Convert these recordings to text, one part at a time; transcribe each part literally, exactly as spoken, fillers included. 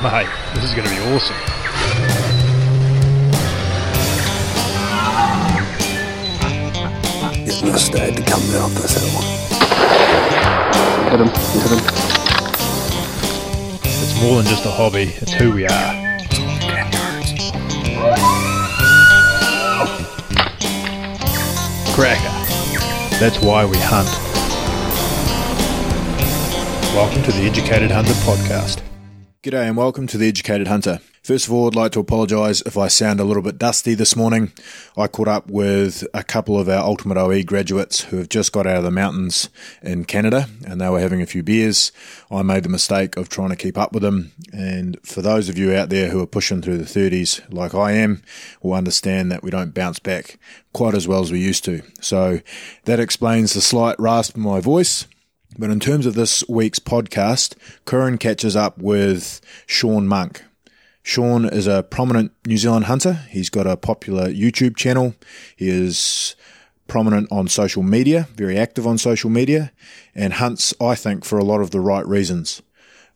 Mate, this is going to be awesome. It must have to come down this hill. Hit him, hit him. It's more than just a hobby, it's who we are. Cracker. That's why we hunt. Welcome to the Educated Hunter Podcast. G'day and welcome to the Educated Hunter. First of all, I'd like to apologise if I sound a little bit dusty this morning. I caught up with a couple of our Ultimate O E graduates who have just got out of the mountains in Canada and they were having a few beers. I made the mistake of trying to keep up with them, and for those of you out there who are pushing through the thirties like I am will understand that we don't bounce back quite as well as we used to. So that explains the slight rasp in my voice. But in terms of this week's podcast, Curran catches up with Shaun Monk. Shaun is a prominent New Zealand hunter. He's got a popular YouTube channel. He is prominent on social media, very active on social media, and hunts, I think, for a lot of the right reasons.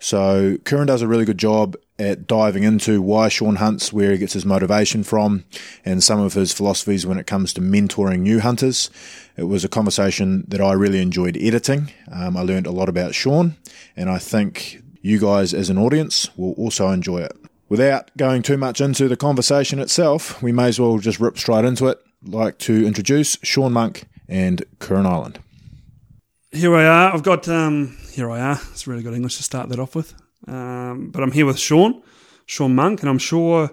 So Curran does a really good job at diving into why Shaun hunts, where he gets his motivation from, and some of his philosophies when it comes to mentoring new hunters. It was a conversation that I really enjoyed editing. Um, I learned a lot about Shaun, and I think you guys as an audience will also enjoy it. Without going too much into the conversation itself, we may as well just rip straight into it. I'd like to introduce Shaun Monk and Curran Island. Here I are. I've got, um, here I are. It's really good English to start that off with. Um, but I'm here with Shaun, Shaun Monk, and I'm sure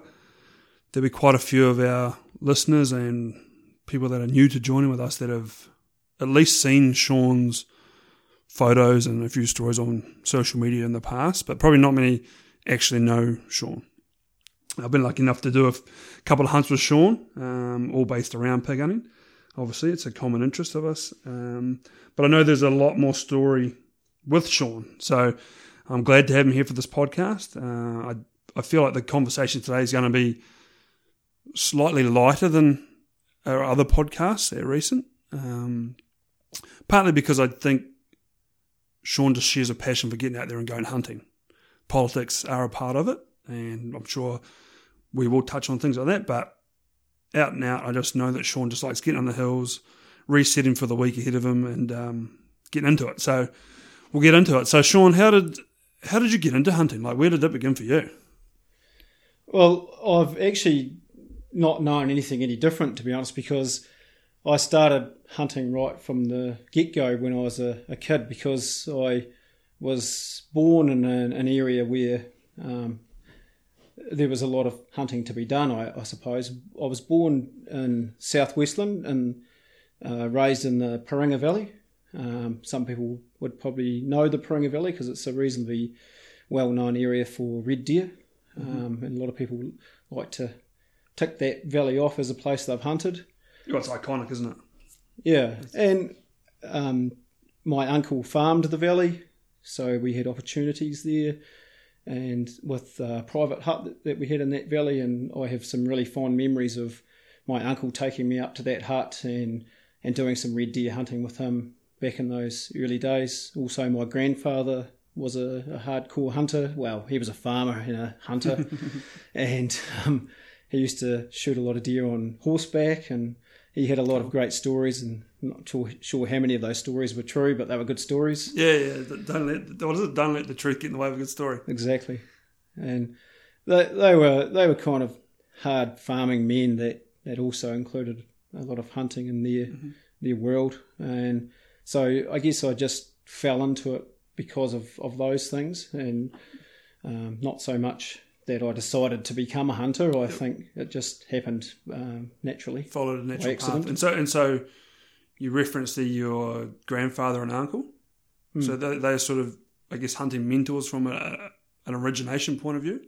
there'll be quite a few of our listeners and people that are new to joining with us that have at least seen Shaun's photos and a few stories on social media in the past, but probably not many actually know Shaun. I've been lucky enough to do a couple of hunts with Shaun, um, all based around pig hunting. Obviously, it's a common interest of us, um, but I know there's a lot more story with Shaun, so I'm glad to have him here for this podcast. Uh, I I feel like the conversation today is going to be slightly lighter than our other podcasts that are recent, um, partly because I think Shaun just shares a passion for getting out there and going hunting. Politics are a part of it, and I'm sure we will touch on things like that, but out and out, I just know that Shaun just likes getting on the hills, resetting for the week ahead of him, and um, getting into it. So we'll get into it. So Shaun, how did... How did you get into hunting? Like, where did it begin for you? Well, I've actually not known anything any different, to be honest, because I started hunting right from the get-go when I was a, a kid, because I was born in an, an area where um, there was a lot of hunting to be done, I, I suppose. I was born in South Westland and uh, raised in the Paringa Valley. Um, some people would probably know the Paringa Valley because it's a reasonably well-known area for red deer, mm-hmm. um, and a lot of people like to tick that valley off as a place they've hunted. Oh, it's iconic, isn't it? Yeah, and um, my uncle farmed the valley, so we had opportunities there, and with a private hut that, that we had in that valley, and I have some really fond memories of my uncle taking me up to that hut and, and doing some red deer hunting with him back in those early days. Also, my grandfather was a, a hardcore hunter. Well, he was a farmer and a hunter. and um, he used to shoot a lot of deer on horseback, and he had a lot of great stories, and I'm not too sure how many of those stories were true, but they were good stories. Yeah, yeah. Don't let, what is it? Don't let the truth get in the way of a good story. Exactly. And they, they were they were kind of hard farming men that, that also included a lot of hunting in their, mm-hmm. their world. And so I guess I just fell into it because of, of those things, and um, not so much that I decided to become a hunter. I yep. think it just happened um, naturally. Followed a natural path. And so, and so you referenced the, your grandfather and uncle. Mm. So they, they're sort of, I guess, hunting mentors from a, an origination point of view?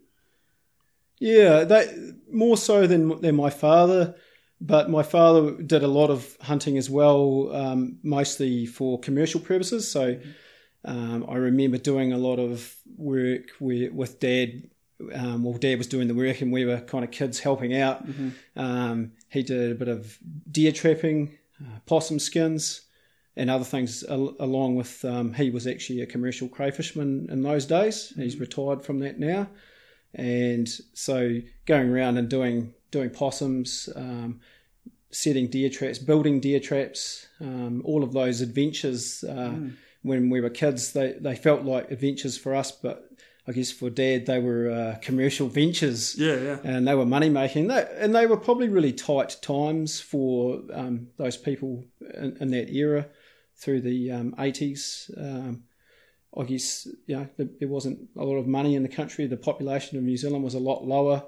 Yeah, they, more so than than my father. But my father did a lot of hunting as well, um, mostly for commercial purposes. So um, I remember doing a lot of work where, with Dad. Um, well, Dad was doing the work and we were kind of kids helping out. Mm-hmm. Um, he did a bit of deer trapping, uh, possum skins and other things, al- along with um, he was actually a commercial crayfishman in those days. Mm-hmm. He's retired from that now. And so going around and doing doing possums, um, setting deer traps, building deer traps, um, all of those adventures uh, mm. when we were kids, they, they felt like adventures for us, but I guess for Dad, they were uh, commercial ventures. Yeah, yeah. And they were money-making. They, and they were probably really tight times for um, those people in, in that era through the um, eighties. Um, I guess, you know, there wasn't a lot of money in the country. The population of New Zealand was a lot lower.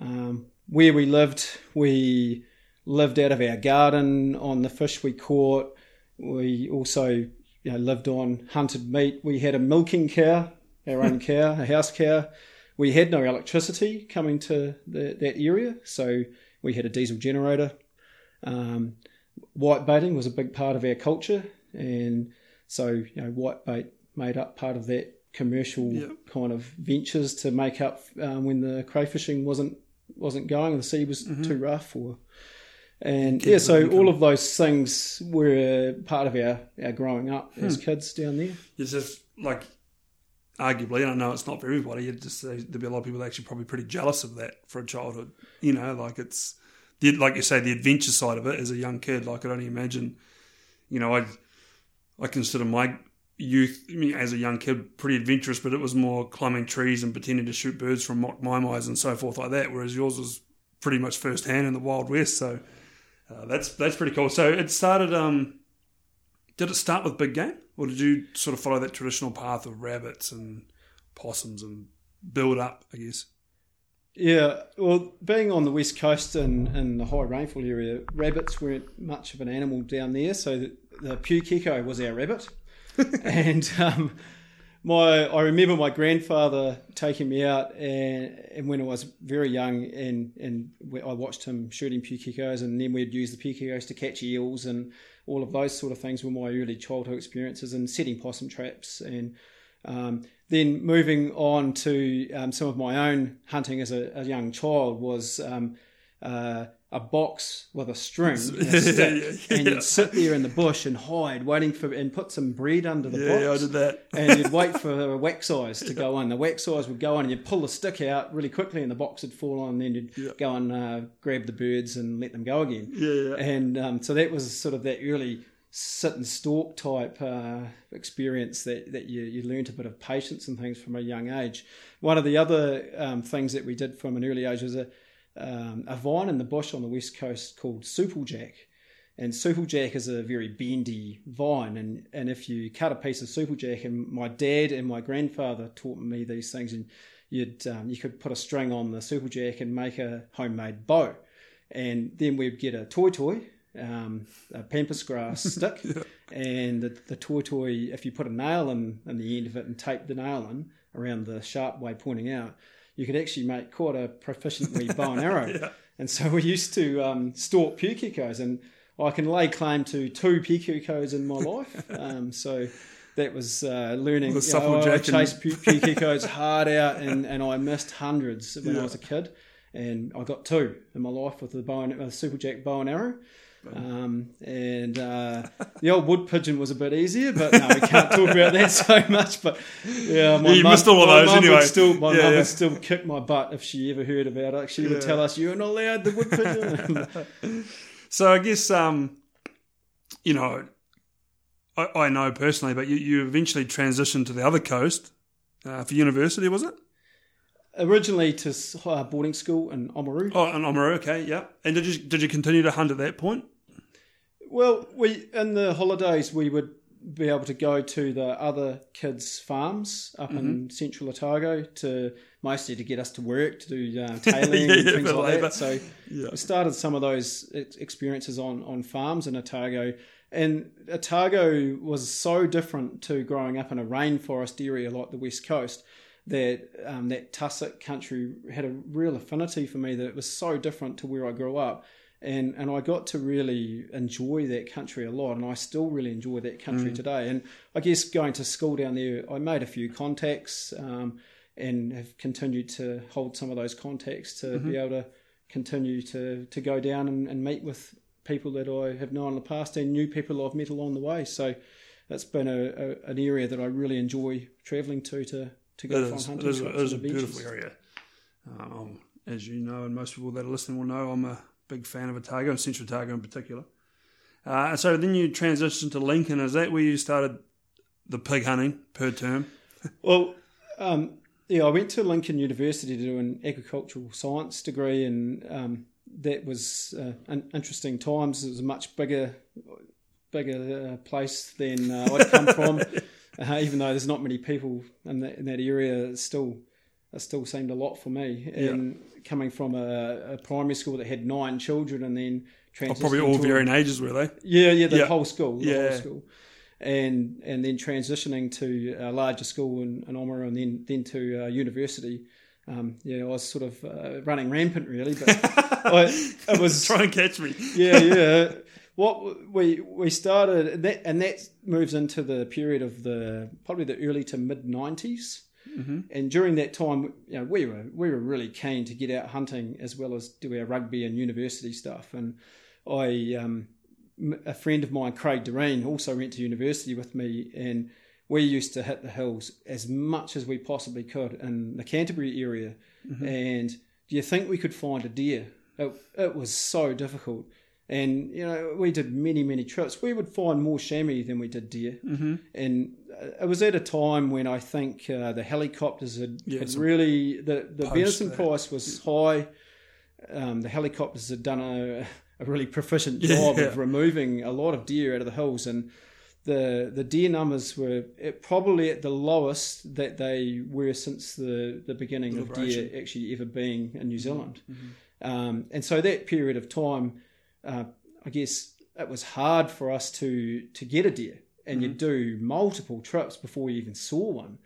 Um, where we lived, we lived out of our garden on the fish we caught. We also, you know, lived on hunted meat. We had a milking cow. Our own cow, a house cow. We had no electricity coming to the, that area, so we had a diesel generator. Um, white baiting was a big part of our culture, and so, you know, white bait made up part of that commercial yep. kind of ventures to make up um, when the crayfishing wasn't wasn't going, the sea was mm-hmm. too rough, or and yeah. So all of those things were part of our, our growing up hmm. as kids down there. It's just like. Arguably, and I know it's not for everybody, it just, there'd be a lot of people actually probably pretty jealous of that for a childhood. You know, like it's, the, like you say, the adventure side of it as a young kid, like I could only imagine, you know, I I consider my youth, I mean, as a young kid, pretty adventurous, but it was more climbing trees and pretending to shoot birds from mock mime-eyes and so forth like that, whereas yours was pretty much first-hand in the Wild West, so uh, that's that's pretty cool. So it started, um, did it start with big game? Or did you sort of follow that traditional path of rabbits and possums and build up, I guess? Yeah, well, being on the West Coast and in the high rainfall area, rabbits weren't much of an animal down there, so the, the pukeko was our rabbit. and um, my I remember my grandfather taking me out and, and when I was very young, and, and I watched him shooting pukekos, and then we'd use the pukekos to catch eels and all of those sort of things were my early childhood experiences, and setting possum traps, and um, then moving on to um, some of my own hunting as a, a young child was um, uh, a box with a string and a stick, yeah. and you'd sit there in the bush and hide, waiting for and put some bread under the yeah, box. Yeah, I did that. And you'd wait for a wax eyes to yeah. go on. The wax eyes would go on, and you'd pull the stick out really quickly, and the box would fall on. And then you'd yeah. go and uh, grab the birds and let them go again. Yeah, yeah. And um, so that was sort of that early sit and stalk type uh, experience that that you you learnt a bit of patience and things from a young age. One of the other um, things that we did from an early age was a Um, a vine in the bush on the West Coast called supplejack, and supplejack is a very bendy vine, and, and if you cut a piece of supplejack, and my dad and my grandfather taught me these things, and you'd um, you could put a string on the supplejack and make a homemade bow, and then we'd get a toi toi, um, a pampas grass stick, yeah. and the, the toi toi, if you put a nail in, in the end of it and tape the nail in around the sharp way pointing out, you could actually make quite a proficient wee bow and arrow. yeah. And so we used to um, stalk pukekos, and I can lay claim to two pukekos in my life. Um, so that was uh, learning. Well, you know, I chased pukekos hard out, and, and I missed hundreds when yeah. I was a kid. And I got two in my life with the bow and, uh, supplejack bow and arrow. Um, and uh, the old wood pigeon was a bit easier, but no, we can't talk about that so much. But yeah, my yeah, you mum, missed all of those anyway. Still, my yeah, mum yeah. would still kick my butt if she ever heard about it. She yeah. would tell us, "You're not allowed the wood pigeon." So I guess um, you know, I, I know personally, but you, you eventually transitioned to the other coast uh, for university, was it? Originally to uh, boarding school in Oamaru. Oh, in Oamaru, okay, yeah. And did you did you continue to hunt at that point? Well, we in the holidays we would be able to go to the other kids' farms up mm-hmm. in Central Otago to mostly to get us to work to do uh, tailing yeah, and things like labour. That. So yeah. we started some of those experiences on, on farms in Otago, and Otago was so different to growing up in a rainforest area like the West Coast. That um, that tussock country had a real affinity for me, that it was so different to where I grew up, and and I got to really enjoy that country a lot, and I still really enjoy that country mm. today. And I guess going to school down there, I made a few contacts, um, and have continued to hold some of those contacts to mm-hmm. be able to continue to to go down and, and meet with people that I have known in the past and new people I've met along the way. So that's been a, a an area that I really enjoy travelling to to. to go it is, it is, it is a beautiful area. Um, as you know, and most people that are listening will know, I'm a big fan of Otago, and Central Otago in particular. Uh, and so then you transitioned to Lincoln. Is that where you started the pig hunting per term? Well, um, yeah, I went to Lincoln University to do an agricultural science degree, and um, that was uh, an interesting times. It was a much bigger, bigger uh, place than uh, I'd come from, uh, even though there's not many people in that, in that area. It's still It still seemed a lot for me, and yeah. coming from a, a primary school that had nine children, and then oh, probably all varying ages, were they? Yeah, yeah, the yeah. whole school, the yeah. whole school, and and then transitioning to a larger school in, in Oamaru, and then then to uh, university. Um, yeah, I was sort of uh, running rampant, really, but I, it was try and catch me. yeah, yeah. What we we started, and that, and that moves into the period of the probably the early to mid nineties. Mm-hmm. And during that time, you know, we were we were really keen to get out hunting as well as do our rugby and university stuff. And I, um, a friend of mine, Craig Doreen, also went to university with me, and we used to hit the hills as much as we possibly could in the Canterbury area. Mm-hmm. And do you think we could find a deer? It, it was so difficult. And, you know, we did many, many trips. We would find more chamois than we did deer. Mm-hmm. And it was at a time when I think uh, the helicopters had, yeah, had really... The, the venison there. price was yeah. high. Um, the helicopters had done a, a really proficient job yeah. of removing a lot of deer out of the hills. And the the deer numbers were at probably at the lowest that they were since the, the beginning of deer actually ever being in New Zealand. Mm-hmm. Um, and so that period of time... Uh, I guess it was hard for us to, to get a deer, and mm-hmm. you'd do multiple trips before you even saw one.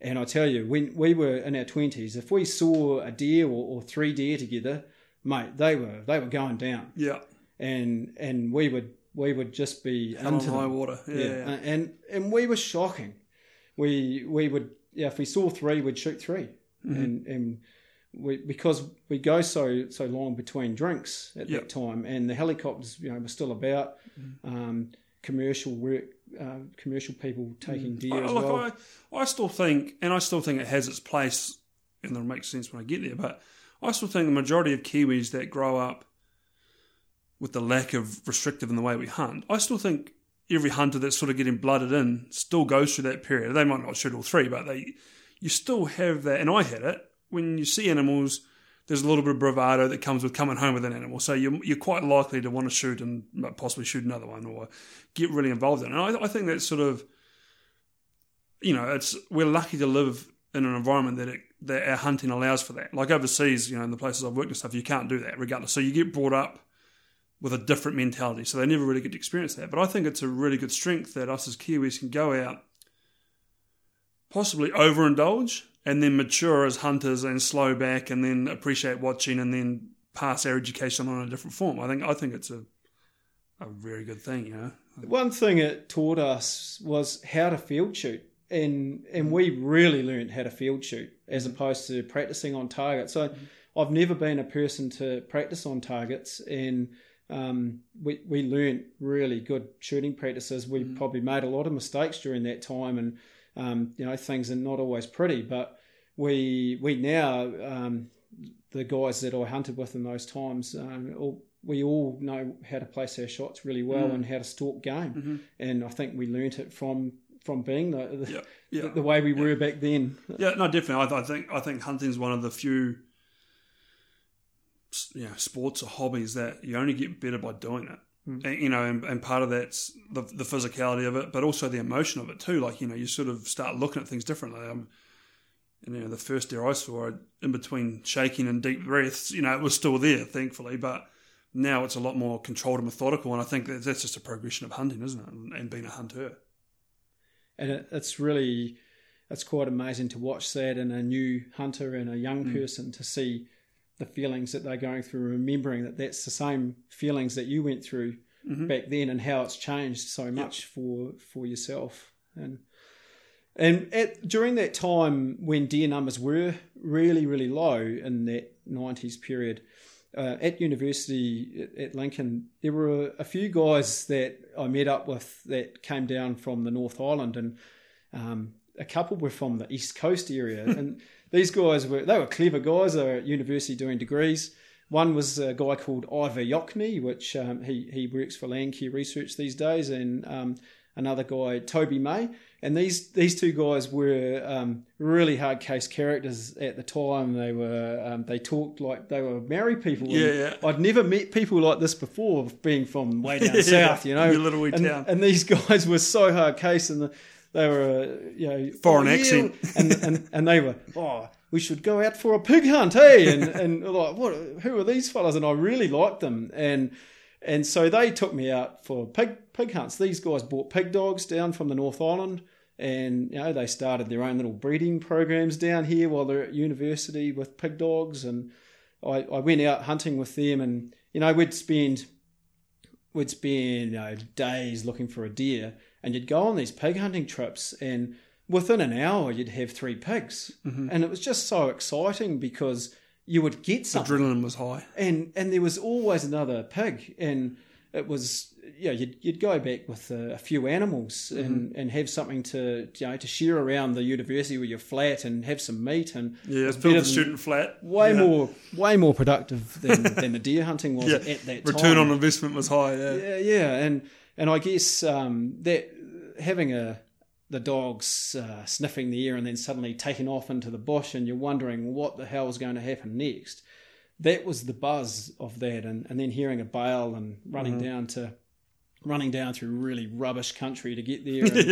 And I tell you, when we were in our twenties, if we saw a deer or, or three deer together, mate, they were they were going down. Yeah, and and we would we would just be Hell into on high water. Yeah, yeah. yeah, and and we were shocking. We we would yeah, if we saw three, we'd shoot three, mm-hmm. and and. We, because we go so so long between drinks at yep. that time, and the helicopters, you know, were still about. Mm. Um, commercial work, uh, commercial people taking mm. deer I, as look, well. I, I still think, and I still think it has its place, and it'll make sense when I get there. But I still think the majority of Kiwis that grow up with the lack of restrictive in the way we hunt, I still think every hunter that's sort of getting blooded in still goes through that period. They might not shoot all three, but they you still have that. And I had it. When you see animals, there's a little bit of bravado that comes with coming home with an animal. So you're, you're quite likely to want to shoot and possibly shoot another one or get really involved in it. And I, I think that's sort of, you know, it's we're lucky to live in an environment that it, that our hunting allows for that. Like overseas, you know, in the places I've worked and stuff, you can't do that regardless. So you get brought up with a different mentality. So they never really get to experience that. But I think it's a really good strength that us as Kiwis can go out, possibly overindulge, and then mature as hunters and slow back and then appreciate watching and then pass our education on a different form. I think I think it's a a very good thing, you know. One thing it taught us was how to field shoot. And and we really learned how to field shoot as opposed to practicing on target. So I've never been a person to practice on targets, and um, we, we learned really good shooting practices. We mm. probably made a lot of mistakes during that time, and Um, you know, things are not always pretty, but we we now, um, the guys that I hunted with in those times, um, all, we all know how to place our shots really well mm. and how to stalk game. Mm-hmm. And I think we learnt it from from being the the, yeah, yeah, the, the way we yeah. were back then. Yeah, no, definitely. I, I think I think hunting is one of the few, you know, sports or hobbies that you only get better by doing it. And, you know, and, and part of that's the, the physicality of it, but also the emotion of it too. Like, you know, you sort of start looking at things differently. Um, and, you know, the first deer I saw, in between shaking and deep breaths, you know, it was still there, thankfully. But now it's a lot more controlled and methodical. And I think that that's just a progression of hunting, isn't it? And, and being a hunter. And it, it's really, it's quite amazing to watch that in a new hunter and a young mm. person, to see the feelings that they're going through, remembering that that's the same feelings that you went through mm-hmm. back then, and how it's changed so much yep. for for yourself. And and at, during that time when deer numbers were really, really low in that nineties period, uh, at university at, at Lincoln, there were a, a few guys that I met up with that came down from the North Island, and um, a couple were from the East Coast area. And these guys were, they were clever guys. They were at university doing degrees. One was a guy called Ivor Yockney, which um, he, he works for Landcare Research these days, and um, another guy, Toby May. And these, these two guys were um, really hard case characters at the time. They were um, they talked like they were Maori people. Yeah, yeah. I'd never met people like this before, being from way down yeah, south, you know. Your little wee and, town. And these guys were so hard case, and the, they were, you know, foreign oh, yeah. accent, and, and and they were oh. we should go out for a pig hunt, hey? And and like, what? Who are these fellas? And I really liked them, and and so they took me out for pig pig hunts. These guys bought pig dogs down from the North Island, and you know they started their own little breeding programs down here while they're at university with pig dogs. And I, I went out hunting with them, and you know we'd spend we'd spend you know, days looking for a deer, and you'd go on these pig hunting trips, and within an hour, you'd have three pigs. Mm-hmm. And it was just so exciting because you would get something. Adrenaline was high. And and there was always another pig. And it was, you know, you'd, you'd go back with a, a few animals and, mm-hmm. and have something to, you know, to share around the university where you're flat and have some meat. And yeah, it's built the student flat. Way yeah. more way more productive than, than the deer hunting was yeah. at that time. Return on investment was high, yeah. Yeah, yeah. And, and I guess um, that having a... the dog's uh, sniffing the air and then suddenly taking off into the bush and you're wondering what the hell is going to happen next. That was the buzz of that. And, and then hearing a bail and running mm-hmm. down to running down through really rubbish country to get there. And yeah,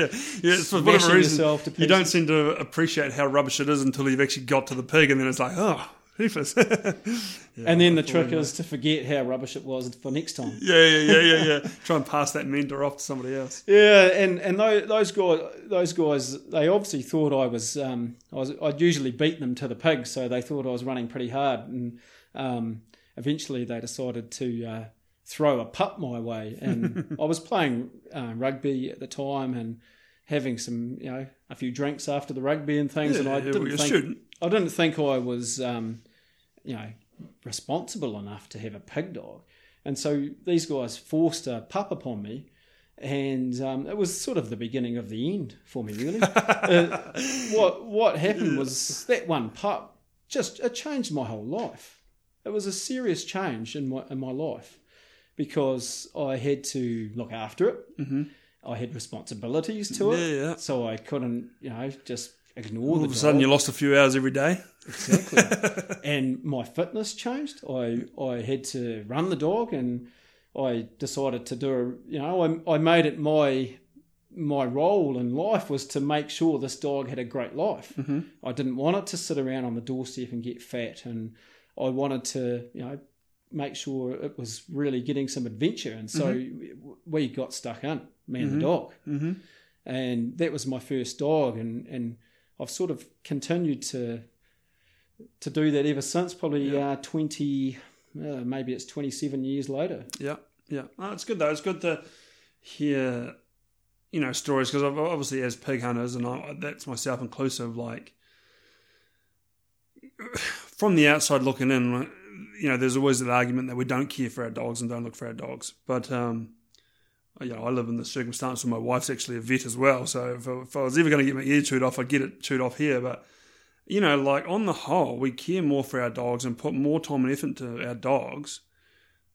yeah. It's for whatever reason, you don't seem to appreciate how rubbish it is until you've actually got to the pig and then it's like, oh, heifers. yeah, and then the trick is to forget how rubbish it was for next time. Yeah, yeah, yeah, yeah, yeah. Try and pass that mentor off to somebody else. Yeah, and, and those guys, those guys, they obviously thought I was, um, I was, I'd usually beat them to the pig, so they thought I was running pretty hard, and um, eventually they decided to uh, throw a pup my way, and I was playing uh, rugby at the time and having some, you know, a few drinks after the rugby and things, yeah, and I didn't well, think, I didn't think I was. Um, you know, responsible enough to have a pig dog. And so these guys forced a pup upon me, and um, it was sort of the beginning of the end for me, really. uh, what what happened was that one pup, just it changed my whole life. It was a serious change in my, in my life because I had to look after it. Mm-hmm. I had responsibilities to it, yeah, yeah. so I couldn't, you know, just... ignore all of a sudden you lost a few hours every day. Exactly. And my fitness changed. I I had to run the dog, and I decided to do a, you know, I, I made it my my role in life was to make sure this dog had a great life. Mm-hmm. I didn't want it to sit around on the doorstep and get fat, and I wanted to, you know, make sure it was really getting some adventure. And so mm-hmm. we got stuck in, me and mm-hmm. the dog. Mm-hmm. And that was my first dog, and and I've sort of continued to to do that ever since, probably yeah. uh, twenty, uh, maybe it's twenty-seven years later. Yeah, yeah. Oh, it's good, though. It's good to hear, you know, stories, because obviously as pig hunters, and I, that's myself inclusive, like, from the outside looking in, you know, there's always that argument that we don't care for our dogs and don't look for our dogs. But, um you know, I live in the circumstance where my wife's actually a vet as well, so if I, if I was ever going to get my ear chewed off, I'd get it chewed off here. But, you know, like on the whole, we care more for our dogs and put more time and effort into our dogs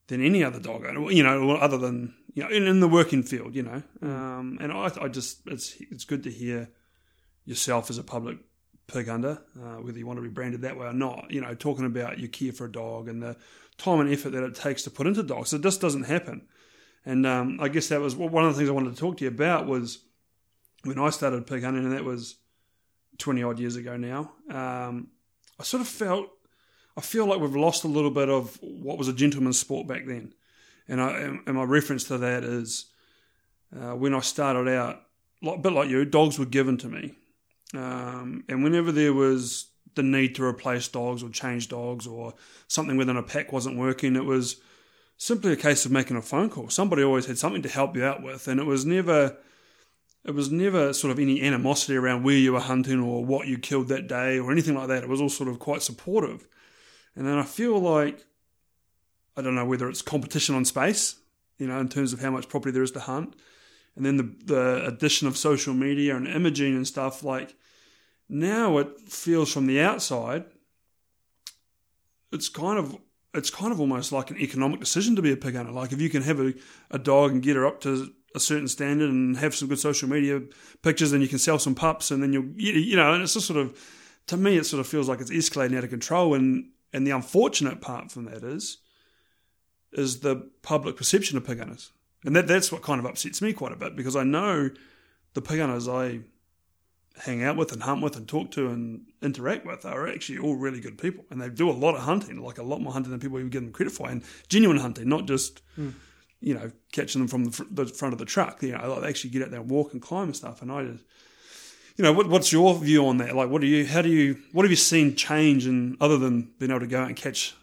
than any other dog owner, you know, other than, you know, in, in the working field, you know. Um, and I, I just, it's it's good to hear yourself as a public pig hunter, uh, whether you want to be branded that way or not, you know, talking about your care for a dog and the time and effort that it takes to put into dogs. So this doesn't happen. And um, I guess that was one of the things I wanted to talk to you about was when I started pig hunting, and that was twenty-odd years ago now, um, I sort of felt, I feel like we've lost a little bit of what was a gentleman's sport back then. And, I, and my reference to that is uh, when I started out, a bit like you, dogs were given to me. Um, and whenever there was the need to replace dogs or change dogs or something within a pack wasn't working, it was simply a case of making a phone call. Somebody always had something to help you out with, and it was never, it was never sort of any animosity around where you were hunting or what you killed that day or anything like that. It was all sort of quite supportive. And then I feel like, I don't know whether it's competition on space, you know, in terms of how much property there is to hunt, and then the the addition of social media and imaging and stuff, like Now it feels from the outside, it's kind of it's kind of almost like an economic decision to be a pig hunter. Like if you can have a, a dog and get her up to a certain standard and have some good social media pictures, then you can sell some pups, and then you'll you know. And it's just sort of, to me, it sort of feels like it's escalating out of control. And and the unfortunate part from that is, is the public perception of pig hunters, and that that's what kind of upsets me quite a bit, because I know the pig hunters I hang out with and hunt with and talk to and interact with are actually all really good people, and they do a lot of hunting, like a lot more hunting than people even give them credit for, and genuine hunting, not just mm. you know catching them from the, fr- the front of the truck. You know, like they actually get out there and walk and climb and stuff. And I just, you know, what, what's your view on that? Like, what do you, how do you, what have you seen change, in other than being able to go out and catch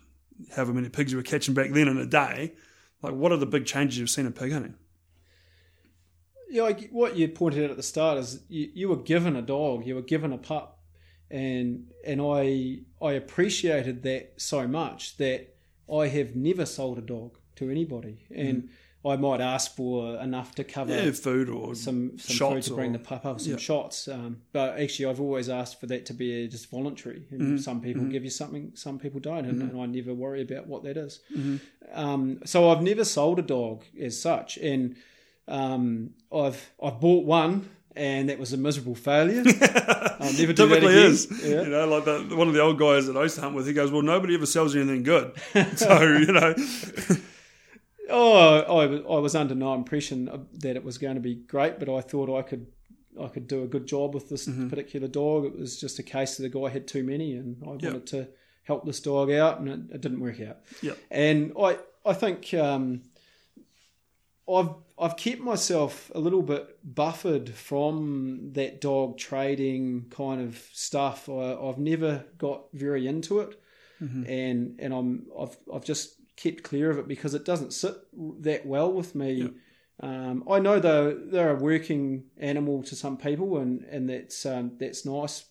however many pigs you were catching back then in a day? Like, what are the big changes you've seen in pig hunting? Yeah, like what you pointed out at the start is you, you were given a dog, you were given a pup, and and I I appreciated that so much that I have never sold a dog to anybody, and mm. I might ask for enough to cover yeah, food or some, some shots food to bring or, the pup up, some yeah. shots. Um, but actually, I've always asked for that to be just voluntary. And mm-hmm. some people mm-hmm. give you something, some people don't, and, mm-hmm. and I never worry about what that is. Mm-hmm. Um, so I've never sold a dog as such, and Um, I've I've bought one, and that was a miserable failure. I'll never do that again. Typically is. Yeah. You know, like the, one of the old guys that I used to hunt with, he goes, "Well, nobody ever sells anything good." So, you know. oh, I, I was under no impression that it was going to be great, but I thought I could I could do a good job with this mm-hmm. particular dog. It was just a case that the guy had too many, and I yep. wanted to help this dog out, and it, it didn't work out. Yeah. And I I think um, I've. I've kept myself a little bit buffered from that dog trading kind of stuff. I, I've never got very into it, mm-hmm. and and I'm I've I've just kept clear of it because it doesn't sit that well with me. Yep. Um, I know though they're a working animal to some people, and and that's um, that's nice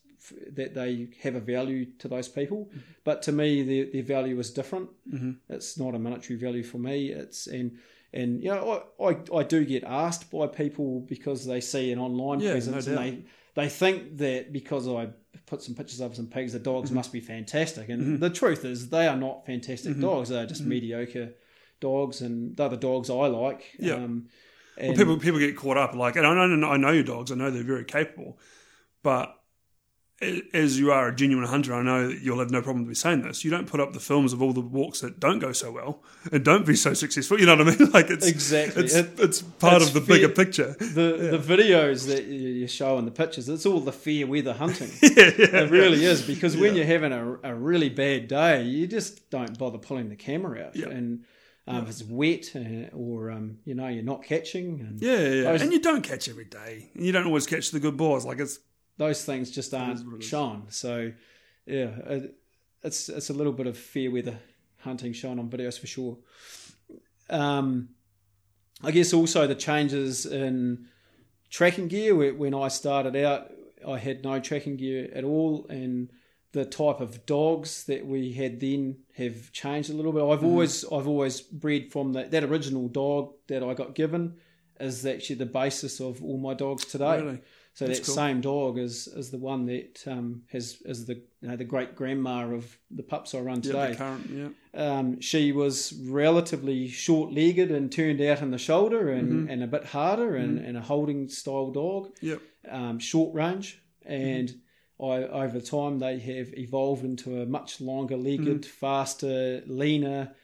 that they have a value to those people, mm-hmm. but to me their their value is different. Mm-hmm. It's not a monetary value for me. It's and. And, you know, I, I, I do get asked by people because they see an online yeah, presence no doubt. and they, they think that because I put some pictures up of some pigs, the dogs mm-hmm. must be fantastic. And mm-hmm. the truth is they are not fantastic mm-hmm. dogs. They're just mm-hmm. mediocre dogs, and they're the dogs I like. Yeah. Um, and well, people people get caught up. Like, and I know, I know your dogs. I know they're very capable. But as you are a genuine hunter, I know that you'll have no problem to be saying this. You don't put up the films of all the walks that don't go so well and don't be so successful. You know what I mean? Like it's exactly it's, it, it's part it's of the fair, bigger picture. The yeah. the videos that you show and the pictures, it's all the fair weather hunting. yeah, yeah, it really yeah. is, because yeah. when you're having a, a really bad day, you just don't bother pulling the camera out. Yeah. And um, yeah. if it's wet and, or um, you know you're not catching. And yeah, yeah, yeah. Those, and you don't catch every day. You don't always catch the good boars. Like it's. Those things just aren't shown. So, yeah, it's it's a little bit of fair weather hunting shown on videos for sure. Um, I guess also the changes in tracking gear. When I started out, I had no tracking gear at all, and the type of dogs that we had then have changed a little bit. I've mm. always I've always bred from the, that original dog that I got given is actually the basis of all my dogs today. Really? So That's that cool. same dog is is the one that um, has is the you know, the great grandma of the pups I run today. Yeah, the current, yeah. Um, she was relatively short legged and turned out on the shoulder and, mm-hmm. and a bit harder and, mm-hmm. and a holding style dog. Yep. Um, short range, and mm-hmm. I, over time they have evolved into a much longer legged, mm-hmm. faster, leaner,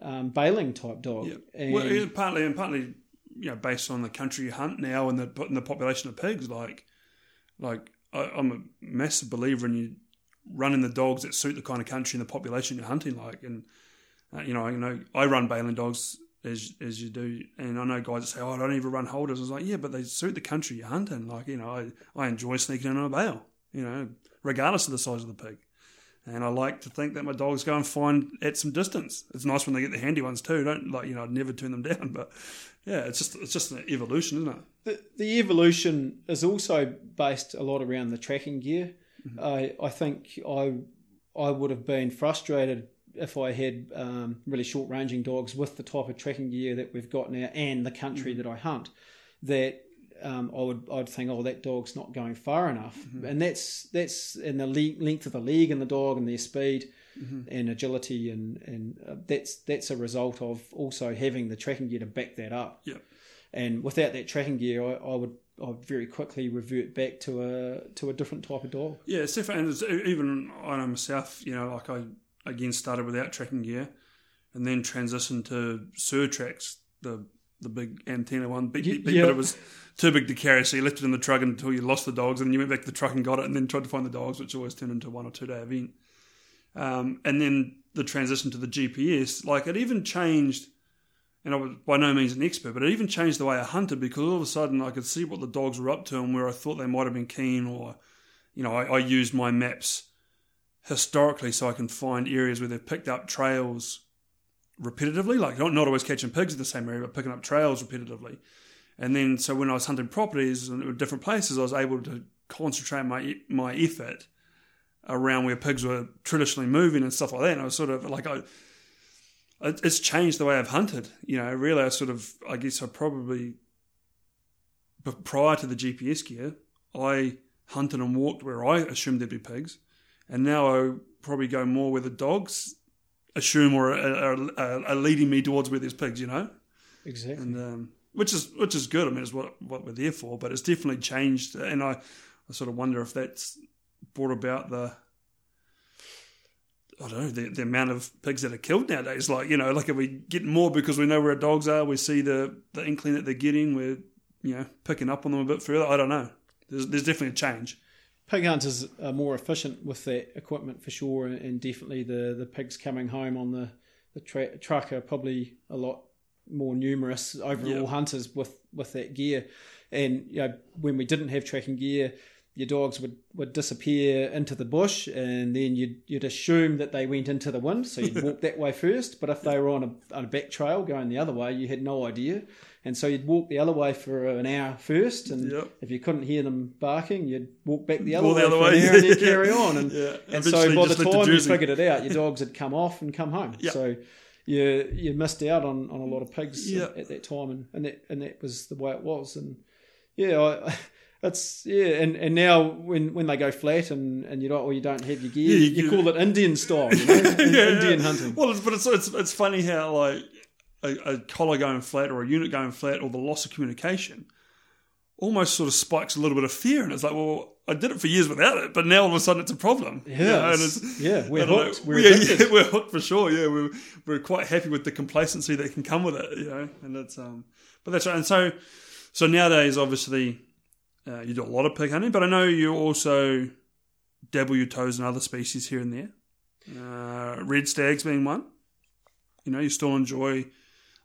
um, bailing type dog. Yep. And well, yeah, partly and partly. You know, based on the country you hunt now and the and the population of pigs, like, like I, I'm a massive believer in you running the dogs that suit the kind of country and the population you're hunting. Like, and uh, you know, you know, I run bailing dogs as as you do, and I know guys that say, "Oh, I don't even run holders." I was like, "Yeah, but they suit the country you're hunting." Like, you know, I, I enjoy sneaking in on a bail, you know, regardless of the size of the pig, and I like to think that my dogs go and find at some distance. It's nice when they get the handy ones too. Don't like you know, I'd never turn them down, but. Yeah, it's just it's just an evolution, isn't it? The, the evolution is also based a lot around the tracking gear. Mm-hmm. I I think I I would have been frustrated if I had um, really short ranging dogs with the type of tracking gear that we've got now and the country mm-hmm. that I hunt. That um, I would I'd think, oh, that dog's not going far enough, mm-hmm. and that's that's in the le- length of the leg in the dog and their speed mm-hmm. and agility, and and uh, that's that's a result of also having the tracking gear to back that up. Yeah, and without that tracking gear, I, I would. I very quickly revert back to a to a different type of dog. Yeah, so for, and it's, even I know myself, you know, like I again started without tracking gear, and then transitioned to Surtracks, the the big antenna one, big, yeah, big, yeah. but it was too big to carry, so you left it in the truck until you lost the dogs, and you went back to the truck and got it, and then tried to find the dogs, which always turned into a one or two day event. Um, and then the transition to the G P S, like it even changed. And I was by no means an expert, but it even changed the way I hunted, because all of a sudden I could see what the dogs were up to and where I thought they might have been keen, or, you know, I, I used my maps historically so I can find areas where they've picked up trails repetitively, like not, not always catching pigs in the same area, but picking up trails repetitively. And then so when I was hunting properties in different places, I was able to concentrate my my effort around where pigs were traditionally moving and stuff like that. And I was sort of like... I. It's changed the way I've hunted. You know, really, I sort of, I guess I probably, but prior to the G P S gear, I hunted and walked where I assumed there'd be pigs. And now I probably go more where the dogs assume or are, are, are leading me towards where there's pigs, you know? Exactly. And, um, which is which is good. I mean, it's what, what we're there for, but it's definitely changed. And I, I sort of wonder if that's brought about the... I don't know, the, the amount of pigs that are killed nowadays. Like, you know, like if we get more because we know where our dogs are, we see the, the inkling that they're getting, we're, you know, picking up on them a bit further. I don't know. There's there's definitely a change. Pig hunters are more efficient with that equipment for sure, and definitely the, the pigs coming home on the, the tra- truck are probably a lot more numerous overall yep. hunters with, with that gear. And, you know, when we didn't have tracking gear, your dogs would, would disappear into the bush, and then you'd you'd assume that they went into the wind, so you'd walk that way first. But if they were on a, on a back trail going the other way, you had no idea. And so you'd walk the other way for an hour first, and yep. if you couldn't hear them barking, you'd walk back the other All way the other for way. An hour and then carry on. And, yeah. and so by the time you figured it out, your dogs had come off and come home. Yep. So you you missed out on, on a lot of pigs yep. at, at that time, and, and, that, and that was the way it was. And, yeah, I... That's yeah, and, and now when, when they go flat and, and you don't or you don't have your gear, yeah, you, you call it Indian style, you know? yeah, Indian yeah. hunting. Well, but it's it's it's funny how like a, a collar going flat or a unit going flat or the loss of communication almost sort of spikes a little bit of fear, and it's like, well, I did it for years without it, but now all of a sudden it's a problem. Yeah, you know? and it's, yeah, we're hooked. We're, yeah, yeah, we're hooked for sure. Yeah, we're we're quite happy with the complacency that can come with it, you know. And that's um, but that's right. And so so nowadays, obviously. Uh, you do a lot of pig hunting, but I know you also dabble your toes in other species here and there. Uh, red stags being one. You know, you still enjoy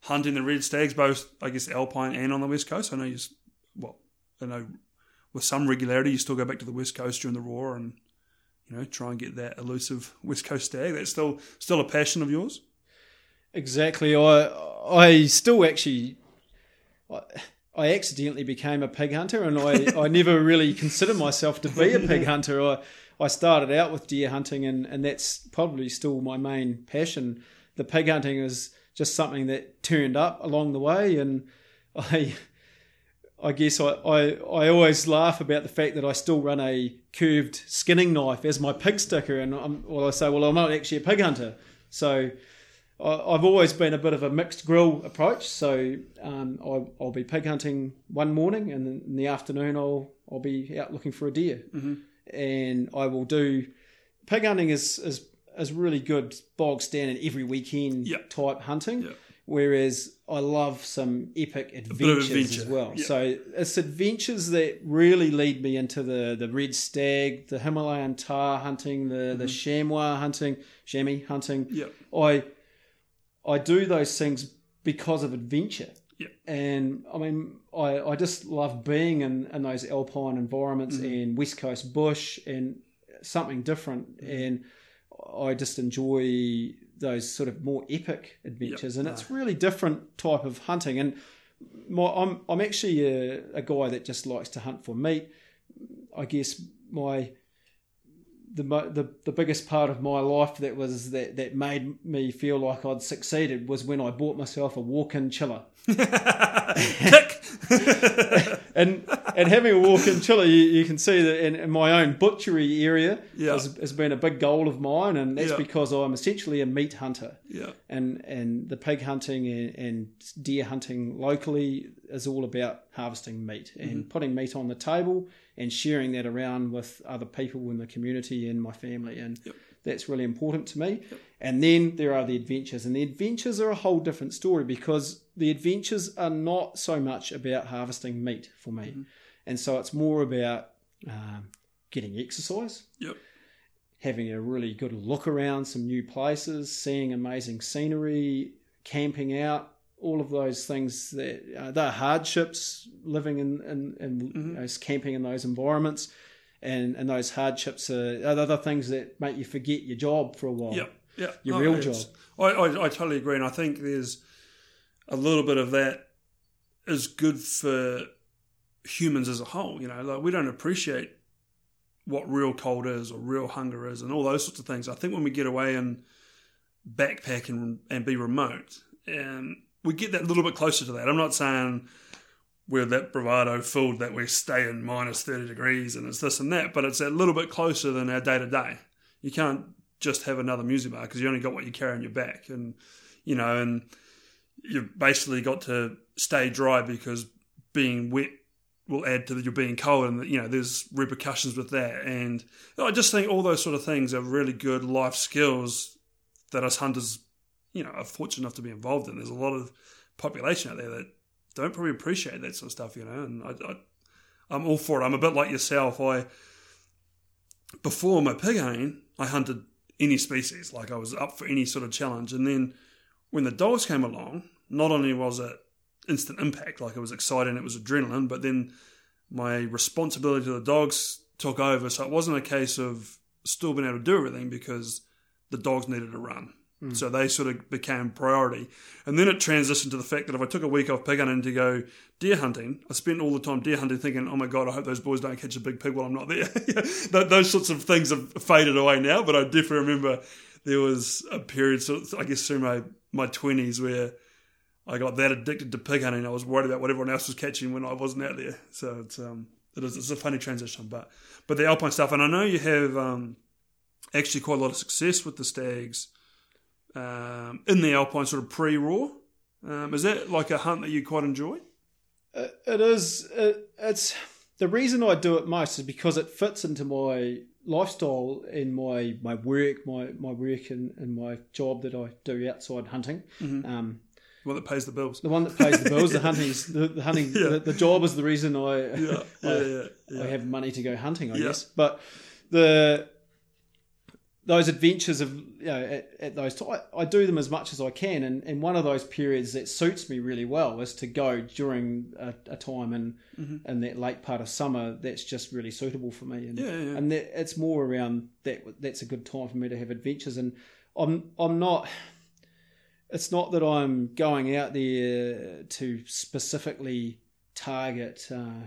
hunting the red stags, both, I guess, alpine and on the West Coast. I know you, well, I know with some regularity you still go back to the West Coast during the roar and, you know, try and get that elusive West Coast stag. That's still still a passion of yours? Exactly. I, I still actually... I, I accidentally became a pig hunter, and I, I never really considered myself to be a pig hunter. I, I started out with deer hunting, and, and that's probably still my main passion. The pig hunting is just something that turned up along the way, and I I guess I, I, I always laugh about the fact that I still run a curved skinning knife as my pig sticker, and I'm, well, I say, well, I'm not actually a pig hunter. So... I've always been a bit of a mixed grill approach, so um, I'll, I'll be pig hunting one morning, and then in the afternoon I'll I'll be out looking for a deer, mm-hmm. and I will do pig hunting is is, is really good bog standard every weekend yep. type hunting, yep. whereas I love some epic adventures as well. Yep. So it's adventures that really lead me into the, the red stag, the Himalayan tar hunting, the mm-hmm. the chamois hunting, chamois hunting. Yep. I I do those things because of adventure. Yep. And I mean, I, I just love being in, in those alpine environments mm-hmm. and West Coast bush and something different. Mm-hmm. And I just enjoy those sort of more epic adventures. Yep. And it's really different type of hunting. And my, I'm I'm actually a, a guy that just likes to hunt for meat. I guess my... The, the the biggest part of my life that was that, that made me feel like I'd succeeded was when I bought myself a walk-in chiller. and and having a walk in Chile, you, you can see that in, in my own butchery area yeah. has, has been a big goal of mine, and that's yeah. because I'm essentially a meat hunter. Yeah. And and the pig hunting and, and deer hunting locally is all about harvesting meat and mm-hmm. putting meat on the table and sharing that around with other people in the community and my family. And yep. that's really important to me. Yep. And then there are the adventures, and the adventures are a whole different story, because the adventures are not so much about harvesting meat for me. Mm-hmm. And so it's more about um, getting exercise, yep. having a really good look around some new places, seeing amazing scenery, camping out, all of those things that uh, they're hardships living in, in, in mm-hmm. you know, camping in those environments. And, and those hardships are, are other things that make you forget your job for a while. Yep. Yeah, your no, real job. I, I, I totally agree, and I think there's a little bit of that is good for humans as a whole. You know, like we don't appreciate what real cold is or real hunger is, and all those sorts of things. I think when we get away and backpack and and be remote, and we get that little bit closer to that. I'm not saying we're that bravado filled that we stay in minus thirty degrees and it's this and that, but it's that little bit closer than our day to day. You can't just have another music bar because you only got what you carry on your back, and you know, and you've basically got to stay dry because being wet will add to you being cold, and you know there's repercussions with that. And I just think all those sort of things are really good life skills that us hunters, you know, are fortunate enough to be involved in. There's a lot of population out there that don't probably appreciate that sort of stuff, you know. And I, I, I'm all for it. I'm a bit like yourself. I before my pig hunting, I hunted any species, like I was up for any sort of challenge. And then when the dogs came along, not only was it instant impact, like it was exciting, it was adrenaline, but then my responsibility to the dogs took over. So it wasn't a case of still being able to do everything because the dogs needed to run. Mm. So they sort of became priority. And then it transitioned to the fact that if I took a week off pig hunting to go deer hunting, I spent all the time deer hunting thinking, oh my God, I hope those boys don't catch a big pig while I'm not there. Those sorts of things have faded away now, but I definitely remember there was a period, sort of, I guess through my, my twenties, where I got that addicted to pig hunting. I was worried about what everyone else was catching when I wasn't out there. So it's um, it is, it's a funny transition. But, but the alpine stuff, and I know you have um, actually quite a lot of success with the stags Um, in the alpine sort of pre-raw. Um, is that like a hunt that you quite enjoy? It, it is. It, it's the reason I do it most is because it fits into my lifestyle and my, my work, my, my work and, and my job that I do outside hunting. Mm-hmm. Um, the one that pays the bills. The one that pays the bills. The hunting. The, the hunting. Yeah. The, the job is the reason I yeah. Yeah, I, yeah, yeah. I have money to go hunting. I yeah. guess, but the. Those adventures of you know, at, at those t- I, I do them as much as I can, and, and one of those periods that suits me really well is to go during a, a time in mm-hmm. in that late part of summer that's just really suitable for me, and yeah, yeah. and that, it's more around that that's a good time for me to have adventures. And I'm I'm not. It's not that I'm going out there to specifically target uh,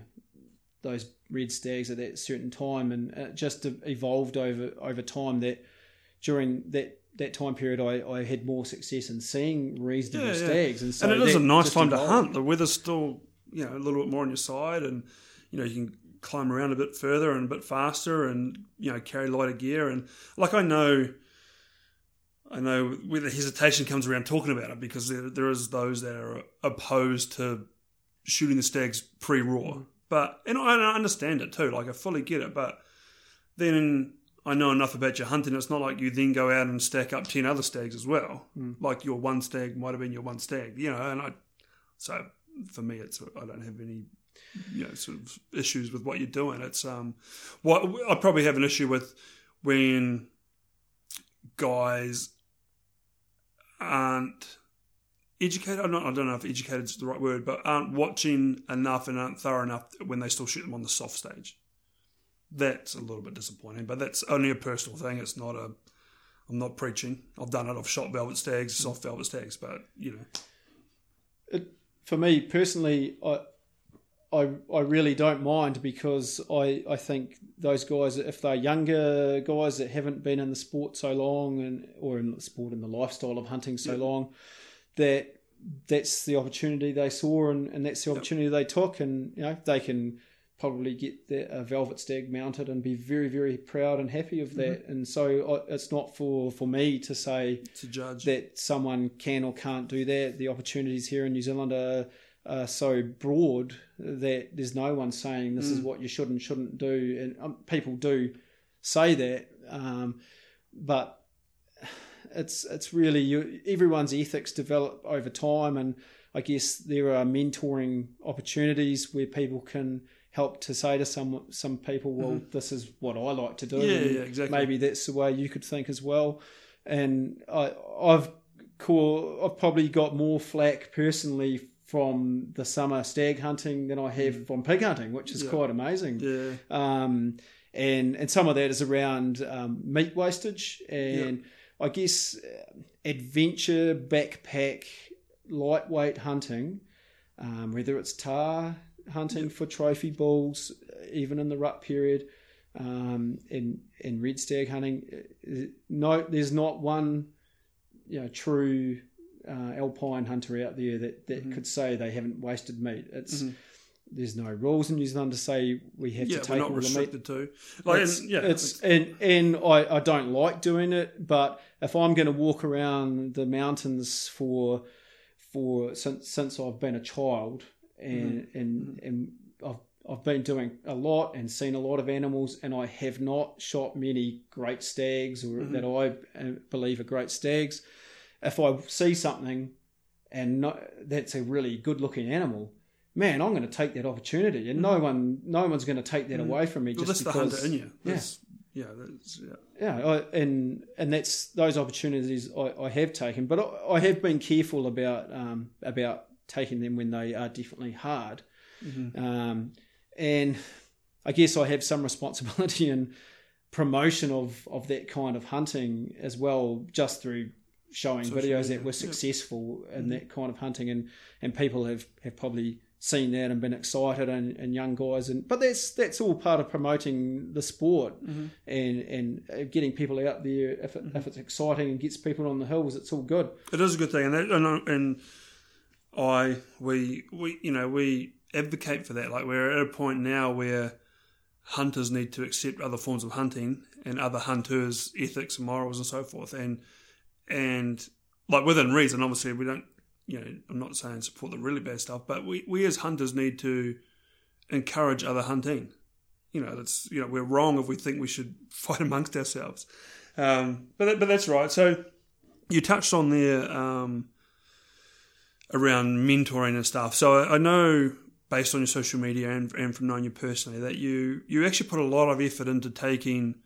those red stags at that certain time, and it just evolved over over time that. During that, that time period, I, I had more success in seeing reasonable yeah, yeah. stags. And, so and it is a nice time evolved. To hunt. The weather's still, you know, a little bit more on your side, and, you know, you can climb around a bit further and a bit faster and, you know, carry lighter gear. And, like, I know I know where the hesitation comes around talking about it, because there, there is those that are opposed to shooting the stags pre-raw. But, and I, and I understand it too. Like, I fully get it. But then I know enough about your hunting. It's not like you then go out and stack up ten other stags as well. Mm. Like your one stag might have been your one stag, you know. And I, so for me, it's I don't have any, you know, sort of issues with what you're doing. It's um, what I probably have an issue with when guys aren't educated. I'm not, I don't know if educated is the right word, but aren't watching enough and aren't thorough enough when they still shoot them on the soft stage. That's a little bit disappointing, but that's only a personal thing. It's not a, I'm not preaching. I've done it. I've shot velvet stags, soft velvet stags, but you know. It, for me personally, I, I, I really don't mind, because I, I think those guys, if they're younger guys that haven't been in the sport so long, and or in the sport and the lifestyle of hunting so yep. long, that that's the opportunity they saw, and, and that's the opportunity yep. they took, and you know they can probably get that, a velvet stag mounted and be very, very proud and happy of that. Mm-hmm. And so it's not for, for me to say to judge that someone can or can't do that. The opportunities here in New Zealand are, are so broad that there's no one saying this mm. is what you should and shouldn't do. And um, people do say that, um, but it's it's really you, everyone's ethics develop over time, and I guess there are mentoring opportunities where people can help to say to some some people, well, mm-hmm. this is what I like to do. Yeah, yeah, exactly. Maybe that's the way you could think as well. And I, I've call, I've probably got more flack personally from the summer stag hunting than I have mm. from pig hunting, which is yeah. quite amazing. Yeah. Um, and and some of that is around um, meat wastage and. Yeah. I guess adventure, backpack, lightweight hunting, um, whether it's tar hunting for trophy bulls, even in the rut period, um, and and red stag hunting. No, there's not one, you know, true uh, alpine hunter out there that, that mm-hmm. could say they haven't wasted meat. It's mm-hmm. there's no rules in New Zealand to say we have yeah, to take we're not all restricted the meat. To. Like, it's, and, yeah, it's, and and I, I don't like doing it, but if I'm going to walk around the mountains for for since since I've been a child and mm-hmm. and mm-hmm. and I've I've been doing a lot and seen a lot of animals, and I have not shot many great stags or mm-hmm. that I believe are great stags. If I see something and not, that's a really good looking animal, man, I'm going to take that opportunity, and mm. no one, no one's going to take that mm. away from me. Just well, that's because, the hunter in you. That's, yeah, yeah, that's, yeah. yeah I, and and that's those opportunities I, I have taken, but I, I have been careful about um, about taking them when they are definitely hard, mm-hmm. um, and I guess I have some responsibility in promotion of, of that kind of hunting as well, just through. Showing Social videos media. That were successful yep. in that kind of hunting, and, and people have, have probably seen that and been excited, and, and young guys, and but that's that's all part of promoting the sport mm-hmm. and and getting people out there. If it, mm-hmm. if it's exciting and gets people on the hills, it's all good. It is a good thing, and that, and, and I we we you know we advocate for that. Like, we're at a point now where hunters need to accept other forms of hunting and other hunters' ethics, and morals, and so forth, and. And like within reason, obviously we don't, you know, I'm not saying support the really bad stuff, but we, we as hunters need to encourage other hunting. You know, that's, you know, we're wrong if we think we should fight amongst ourselves. Um, but that, but that's right. So you touched on there um, around mentoring and stuff. So I, I know based on your social media and, and from knowing you personally that you, you actually put a lot of effort into taking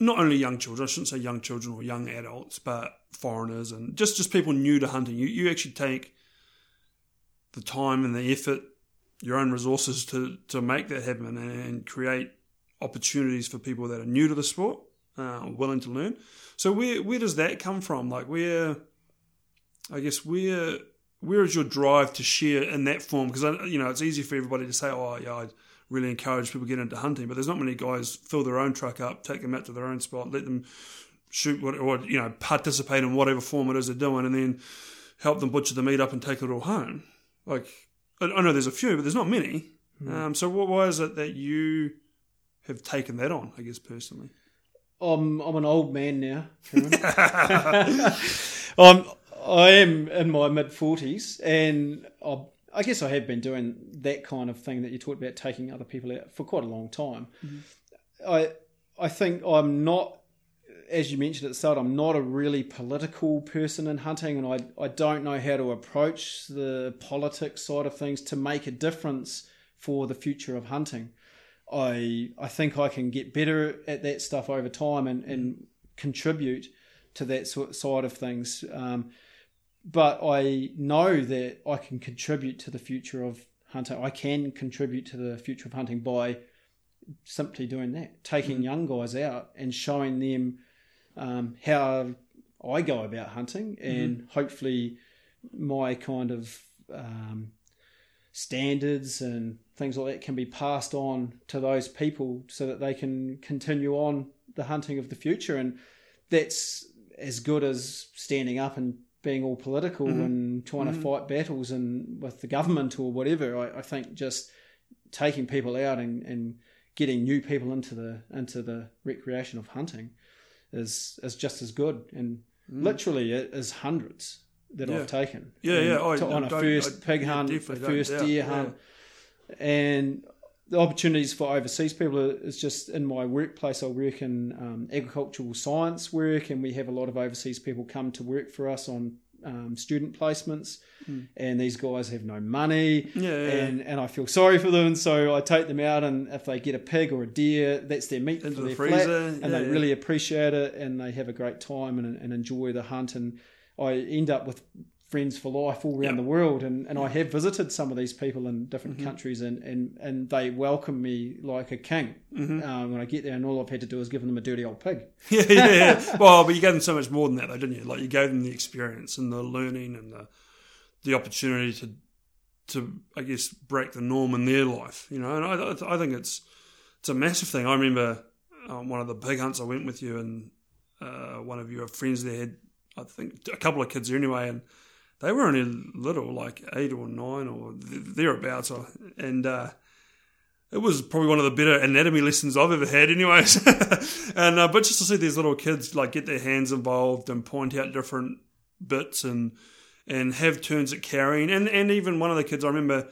not only young children, I shouldn't say young children or young adults, but foreigners and just, just people new to hunting. You you actually take the time and the effort, your own resources to, to make that happen and create opportunities for people that are new to the sport, uh, willing to learn. So where where does that come from? Like where, I guess, where where is your drive to share in that form? Because, you know, it's easy for everybody to say, oh, yeah, I'd really encourage people to get into hunting, but there's not many guys fill their own truck up, take them out to their own spot, let them shoot what, or you know, participate in whatever form it is they're doing, and then help them butcher the meat up and take it all home. Like, I know there's a few, but there's not many. Mm. Um, so why is it that you have taken that on? I guess personally, I'm I'm an old man now. I'm I am in my mid forties, and I. I guess I have been doing that kind of thing that you talked about, taking other people out, for quite a long time. Mm-hmm. I I think I'm not, as you mentioned at the start, I'm not a really political person in hunting, and I, I don't know how to approach the politics side of things to make a difference for the future of hunting. I I think I can get better at that stuff over time and, mm-hmm. and contribute to that sort side of things. Um But I know that I can contribute to the future of hunting. I can contribute to the future of hunting by simply doing that, taking mm-hmm. young guys out and showing them um, how I go about hunting, and mm-hmm. hopefully my kind of um, standards and things like that can be passed on to those people so that they can continue on the hunting of the future. And that's as good as standing up and being all political mm-hmm. and trying mm-hmm. to fight battles and with the government or whatever. I, I think just taking people out and, and getting new people into the into the recreation of hunting is is just as good. And mm. literally it is hundreds that yeah. I've taken. Yeah, and yeah. I, to, I, on a first I, pig hunt, yeah, a first deer hunt. Yeah. And the opportunities for overseas people is just in my workplace. I work in um, agricultural science work, and we have a lot of overseas people come to work for us on Um, student placements, mm. and these guys have no money, yeah, yeah, and yeah. and I feel sorry for them, so I take them out, and if they get a pig or a deer, that's their meat into for the their freezer, flat, and yeah, they yeah. really appreciate it, and they have a great time and, and enjoy the hunt, and I end up with friends for life all around yeah. the world, and, and yeah. I have visited some of these people in different mm-hmm. countries, and, and, and they welcome me like a king mm-hmm. um, when I get there, and all I've had to do is give them a dirty old pig. yeah, yeah, yeah. Well, but you gave them so much more than that, though, didn't you? Like, you gave them the experience and the learning and the the opportunity to, to I guess, break the norm in their life, you know. And I, I think it's it's a massive thing. I remember um, one of the pig hunts I went with you, and uh, one of your friends there had, I think, a couple of kids there anyway, and they were only little, like eight or nine or thereabouts, and uh, it was probably one of the better anatomy lessons I've ever had anyways. and uh, but just to see these little kids like get their hands involved and point out different bits and and have turns at carrying, and, and even one of the kids I remember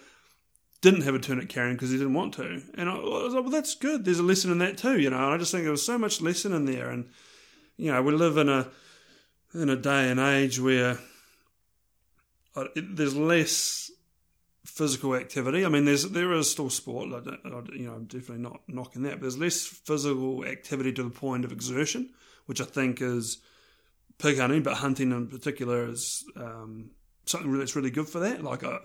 didn't have a turn at carrying because he didn't want to, and I was like, well, that's good, there's a lesson in that too, you know. And I just think there was so much lesson in there, and you know, we live in a in a day and age where there's less physical activity. I mean, there's there is still sport. I don't, I, you know, I'm definitely not knocking that. But there's less physical activity to the point of exertion, which I think is pig hunting, but hunting in particular is um, something that's really good for that. Like I,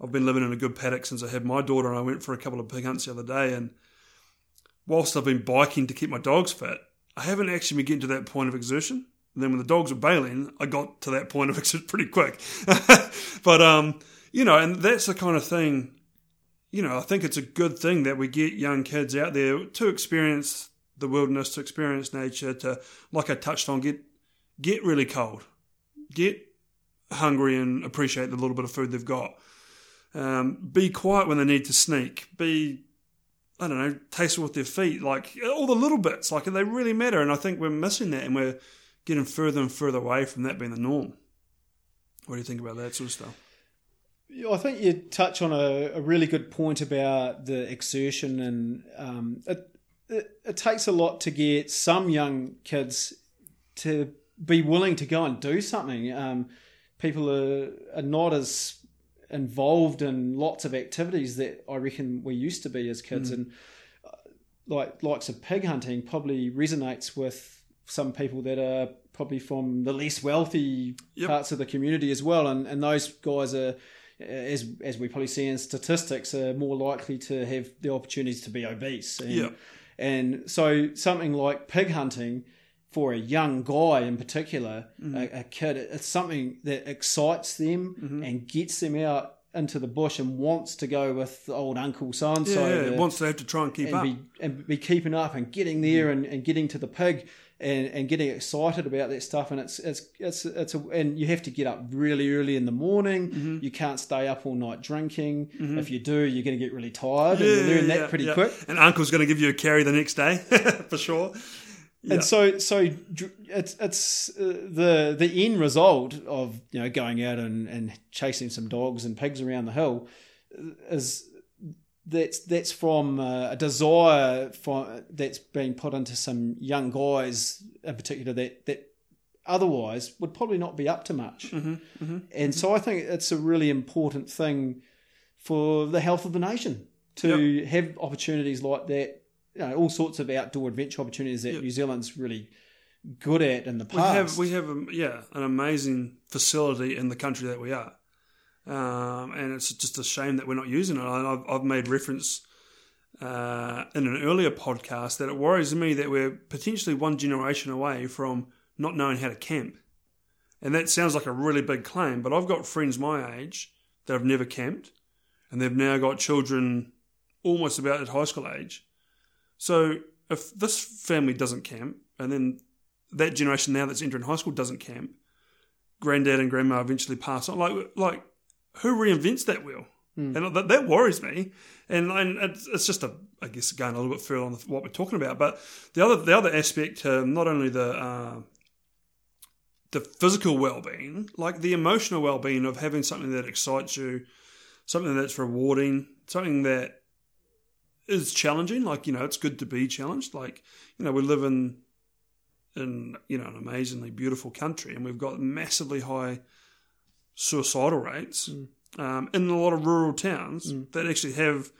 I've been living in a good paddock since I had my daughter, and I went for a couple of pig hunts the other day. And whilst I've been biking to keep my dogs fit, I haven't actually been getting to that point of exertion. And then when the dogs were bailing, I got to that point of exit pretty quick. but, um, you know, and that's the kind of thing, you know, I think it's a good thing that we get young kids out there to experience the wilderness, to experience nature, to, like I touched on, get get really cold, get hungry and appreciate the little bit of food they've got. Um, be quiet when they need to sneak. Be, I don't know, tasteful with their feet. Like, all the little bits, like, they really matter. And I think we're missing that, and we're getting further and further away from that being the norm. What do you think about that sort of stuff? Yeah, I think you touch on a, a really good point about the exertion, and um, it, it it takes a lot to get some young kids to be willing to go and do something. Um, people are, are not as involved in lots of activities that I reckon we used to be as kids, mm. and uh, like likes of pig hunting probably resonates with some people that are probably from the less wealthy yep. parts of the community as well, and and those guys are, as as we probably see in statistics, are more likely to have the opportunities to be obese, and, yep. and so something like pig hunting for a young guy in particular, mm-hmm. a, a kid, it's something that excites them mm-hmm. and gets them out into the bush and wants to go with old uncle so-and-so. Yeah, yeah. To, wants to have to try and keep and up. Be, and be keeping up and getting there yeah. and, and getting to the pig and, and getting excited about that stuff. And it's it's it's it's a, and you have to get up really early in the morning. Mm-hmm. You can't stay up all night drinking. Mm-hmm. If you do, you're going to get really tired yeah, and you learn yeah, that pretty yeah. quick. And uncle's going to give you a carry the next day for sure. Yeah. And so, so it's it's uh, the the end result of, you know, going out and, and chasing some dogs and pigs around the hill is that's that's from uh, a desire from that's been put into some young guys in particular that that otherwise would probably not be up to much. Mm-hmm, mm-hmm, and mm-hmm. so, I think it's a really important thing for the health of the nation to yep. have opportunities like that. You know, all sorts of outdoor adventure opportunities that yep. New Zealand's really good at in the past. We have, we have a, yeah, an amazing facility in the country that we are, um, and it's just a shame that we're not using it. And I've, I've made reference uh, in an earlier podcast that it worries me that we're potentially one generation away from not knowing how to camp, and that sounds like a really big claim. But I've got friends my age that have never camped, and they've now got children almost about at high school age. So if this family doesn't camp, and then that generation now that's entering high school doesn't camp, granddad and grandma eventually pass on. Like, like who reinvents that wheel? Mm. And that, that worries me. And, and it's, it's just, a, I guess, going a little bit further on the, what we're talking about. But the other the other aspect to not only the uh, the physical well-being, like the emotional well-being of having something that excites you, something that's rewarding, something that is challenging. Like, you know, it's good to be challenged. Like, you know, we live in, in you know, an amazingly beautiful country, and we've got massively high suicidal rates. Mm. Um, in a lot of rural towns mm. that actually have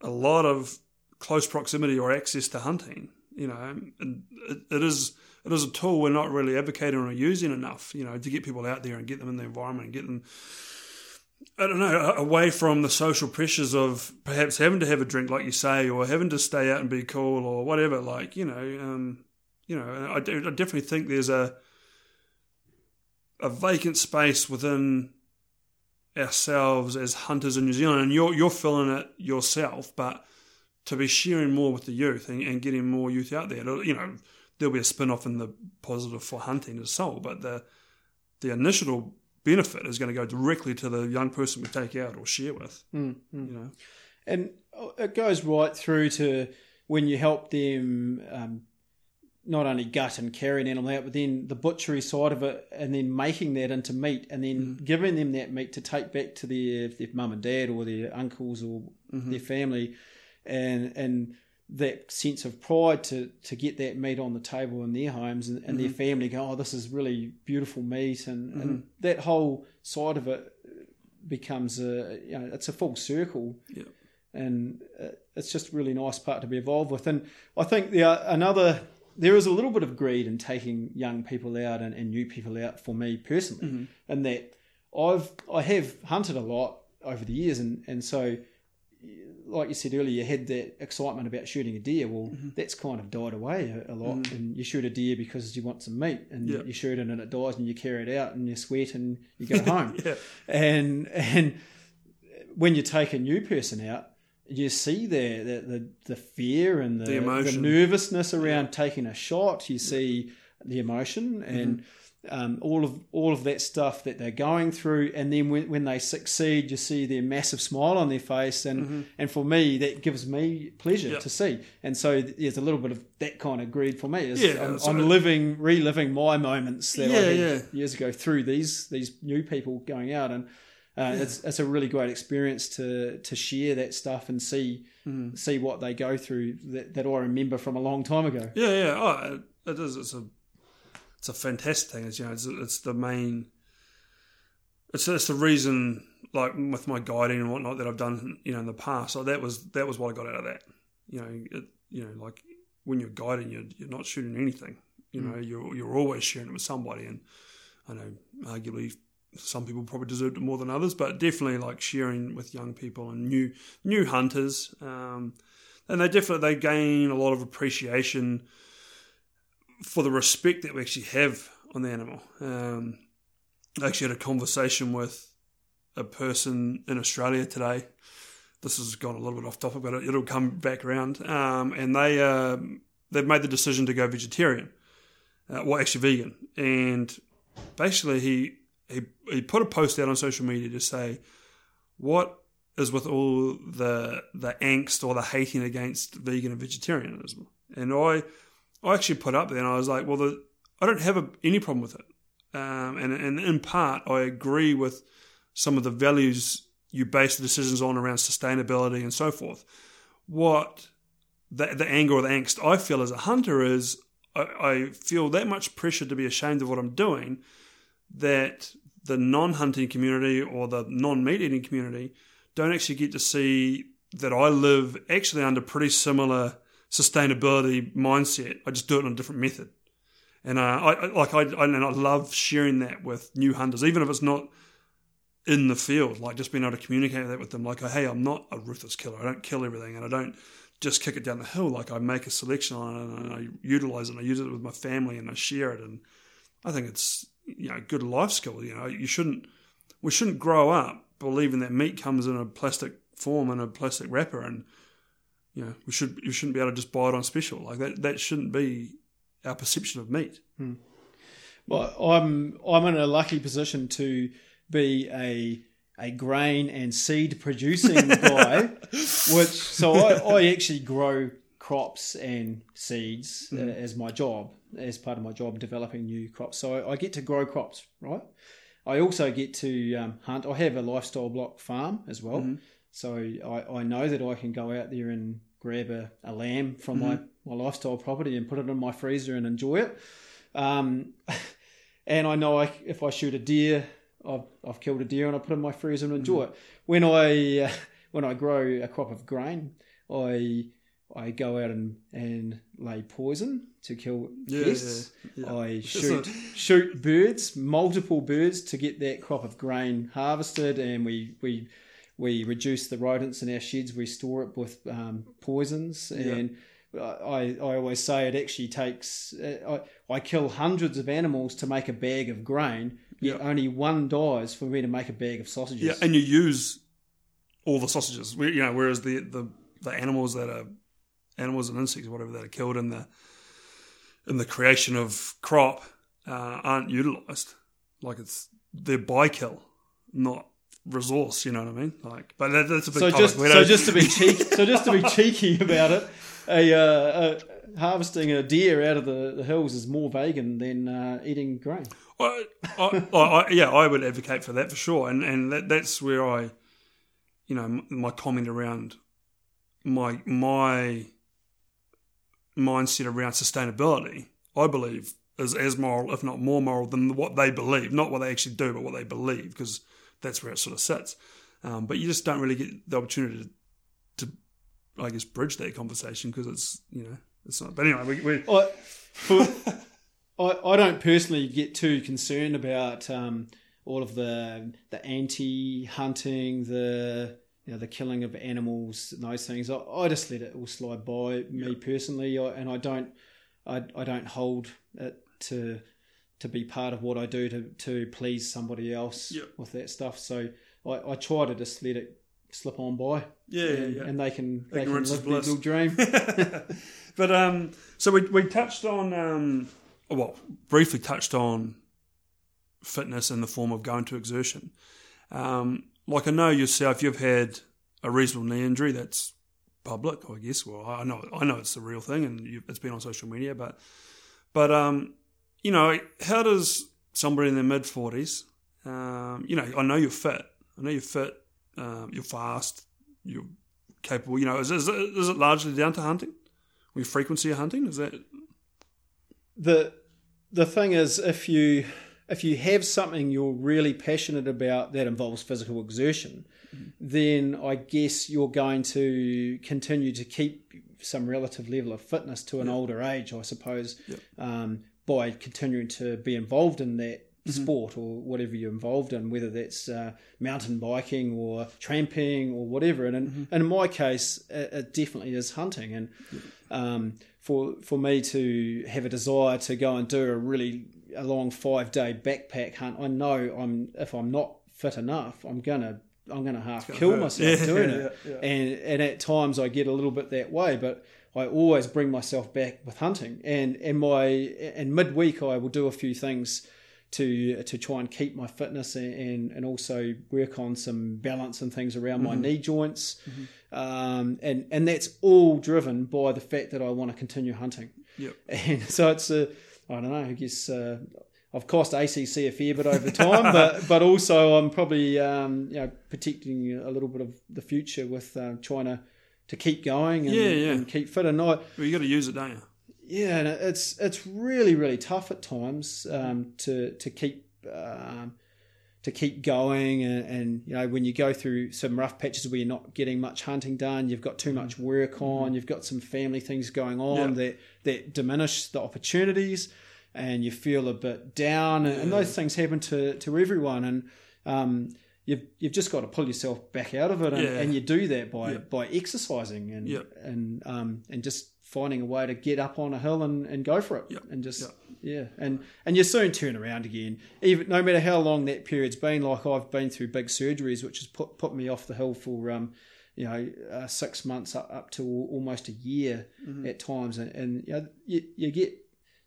a lot of close proximity or access to hunting, you know, and it, it is it is a tool we're not really advocating or using enough, you know, to get people out there and get them in the environment and get them, I don't know, away from the social pressures of perhaps having to have a drink, like you say, or having to stay out and be cool or whatever. Like, you know, um, you know, I, I definitely think there's a a vacant space within ourselves as hunters in New Zealand, and you're you're filling it yourself, but to be sharing more with the youth and, and getting more youth out there. You know, there'll be a spin-off in the positive for hunting as well, but the the initial benefit is going to go directly to the young person we take out or share with. Mm-hmm. You know, and it goes right through to when you help them um, not only gut and carry an animal out, but then the butchery side of it, and then making that into meat, and then mm. giving them that meat to take back to their, their mum and dad or their uncles or mm-hmm. their family, and and that sense of pride to, to get that meat on the table in their homes, and, and mm-hmm. their family go, oh, this is really beautiful meat, and, mm-hmm. and that whole side of it becomes a, you know, it's a full circle. Yeah. And it's just a really nice part to be involved with. And I think there are another... There is a little bit of greed in taking young people out and, and new people out for me personally, mm-hmm. in that I've, I have hunted a lot over the years. And, and so, like you said earlier, you had that excitement about shooting a deer. Well, mm-hmm. that's kind of died away a, a lot. Mm-hmm. And you shoot a deer because you want some meat, and yep. you shoot it and it dies, and you carry it out and you sweat and you go home. yeah. And, and when you take a new person out, you see there the, the, the fear and the, the, the nervousness around yeah. taking a shot. You see the emotion and mm-hmm. um, all of all of that stuff that they're going through. And then when, when they succeed, you see their massive smile on their face. And, mm-hmm. and for me, that gives me pleasure yeah. to see. And so there's a little bit of that kind of greed for me. Yeah, I'm, I'm living, reliving my moments that yeah, I had yeah. years ago through these these new people going out. And Uh, yeah. It's it's a really great experience to to share that stuff and see mm. see what they go through that, that I remember from a long time ago. Yeah, yeah, oh, it, it is. It's a it's a fantastic thing. It's, you know, it's it's the main. It's it's the reason, like with my guiding and whatnot that I've done, you know, in the past. So that was that was what I got out of that. You know, it, you know, like when you're guiding, you're you're not shooting anything. You mm. know, you're you're always sharing it with somebody, and I know arguably. Some people probably deserved it more than others, but definitely like sharing with young people and new new hunters, um, and they definitely they gain a lot of appreciation for the respect that we actually have on the animal. Um, I actually had a conversation with a person in Australia today. This has gone a little bit off topic, but it'll come back around. Um, and they uh, they've made the decision to go vegetarian, uh, well actually vegan, and basically he. He, he put a post out on social media to say, what is with all the the angst or the hating against vegan and vegetarianism? And I I actually put up there and I was like, well, the, I don't have a, any problem with it. Um, and, and in part, I agree with some of the values you base the decisions on around sustainability and so forth. What the, the anger or the angst I feel as a hunter is, I, I feel that much pressure to be ashamed of what I'm doing that the non-hunting community or the non-meat-eating community don't actually get to see that I live actually under pretty similar sustainability mindset. I just do it on a different method. And uh, I, I like I, I, and I love sharing that with new hunters, even if it's not in the field, like just being able to communicate that with them. Like, hey, I'm not a ruthless killer. I don't kill everything, and I don't just kick it down the hill. Like I make a selection on it, and I utilise it, and I use it with my family, and I share it. And I think it's... you know, good life skill. You know, you shouldn't, we shouldn't grow up believing that meat comes in a plastic form and a plastic wrapper, and you know, we should, you shouldn't be able to just buy it on special. Like that, that shouldn't be our perception of meat. Hmm. Well, I'm, I'm in a lucky position to be a a grain and seed producing guy, which so I, I actually grow crops and seeds mm. as my job, as part of my job, developing new crops. So I, I get to grow crops, right? I also get to um, hunt. I have a lifestyle block farm as well. Mm. So I, I know that I can go out there and grab a, a lamb from mm. my, my lifestyle property and put it in my freezer and enjoy it. Um, and I know I, if I shoot a deer, I've, I've killed a deer and I put it in my freezer and enjoy mm. it. When I uh, when I grow a crop of grain, I I go out and, and lay poison to kill yeah, pests. Yeah, yeah. I shoot shoot birds, multiple birds, to get that crop of grain harvested, and we we we reduce the rodents in our sheds. We store it with um, poisons, and yeah. I I always say it actually takes uh, I I kill hundreds of animals to make a bag of grain. Yeah, only one dies for me to make a bag of sausages. Yeah, and you use all the sausages. You know, whereas the, the, the animals that are animals and insects, whatever, that are killed in the in the creation of crop uh, aren't utilised. Like it's their bykill, not resource. You know what I mean? Like, but that, that's a big so topic. Just, so just to be cheeky, so just to be cheeky about it, a, uh, a harvesting a deer out of the, the hills is more vegan than uh, eating grain. I, I, I, yeah, I would advocate for that for sure, and and that, that's where I, you know, my comment around my my mindset around sustainability, I believe, is as moral, if not more moral, than what they believe, not what they actually do, but what they believe, because that's where it sort of sits. Um, but you just don't really get the opportunity to, to I guess, bridge that conversation because it's you know it's not. But anyway, we. we I, for, I, I don't personally get too concerned about um, all of the the anti-hunting, the you know, the killing of animals, and those things. I, I just let it all slide by me yep. personally, I, and I don't I, I don't hold it to to be part of what I do to, to please somebody else yep. with that stuff. So I, I try to just let it slip on by. Yeah, and, yeah, yeah. and they can they Ignorance can live their little dream. But um, so we we touched on. Um, well, briefly touched on fitness in the form of going to exertion. Um, like I know yourself, you've had a reasonable knee injury that's public, I guess. Well, I know I know it's the real thing and you've, it's been on social media, but, but um, you know, how does somebody in their mid-forties, um, you know, I know you're fit. I know you're fit, um, you're fast, you're capable. You know, is, is, it, is it largely down to hunting? Or your frequency of hunting? Is that... The the thing is, if you if you have something you're really passionate about that involves physical exertion, mm-hmm. then I guess you're going to continue to keep some relative level of fitness to an yep. older age, I suppose, yep. um, by continuing to be involved in that mm-hmm. sport or whatever you're involved in, whether that's uh, mountain biking or tramping or whatever. And in, mm-hmm. and in my case, it, it definitely is hunting. And yep. um For for me to have a desire to go and do a really a long five day backpack hunt, I know I'm if I'm not fit enough, I'm gonna I'm gonna half gonna kill hurt. myself yeah, doing yeah, it. Yeah. And and at times I get a little bit that way, but I always bring myself back with hunting. And and my and midweek I will do a few things to to try and keep my fitness and, and, and also work on some balance and things around mm-hmm. my knee joints. Mm-hmm. Um, and, and that's all driven by the fact that I want to continue hunting. Yep. And so it's, a, I don't know, I guess uh, I've cost A C C a fair bit over time, but, but also I'm probably um, you know, protecting a little bit of the future with uh, trying to, to keep going and, yeah, yeah. and keep fit. And I, well, you got to use it, don't you? Yeah, and it's it's really really tough at times um, to to keep um, to keep going, and, and you know when you go through some rough patches where you're not getting much hunting done, you've got too much work on, you've got some family things going on yep. that that diminish the opportunities, and you feel a bit down, and, and those things happen to, to everyone, and um, you've you've just got to pull yourself back out of it, and, yeah. and you do that by yep. by exercising and yep. and um, and just. finding a way to get up on a hill and, and go for it yep. and just, yep. yeah. And, and you soon turn around again, even no matter how long that period's been. Like I've been through big surgeries, which has put, put me off the hill for, um, you know, uh, six months up, up to almost a year mm-hmm. at times. And, and you, know, you, you get,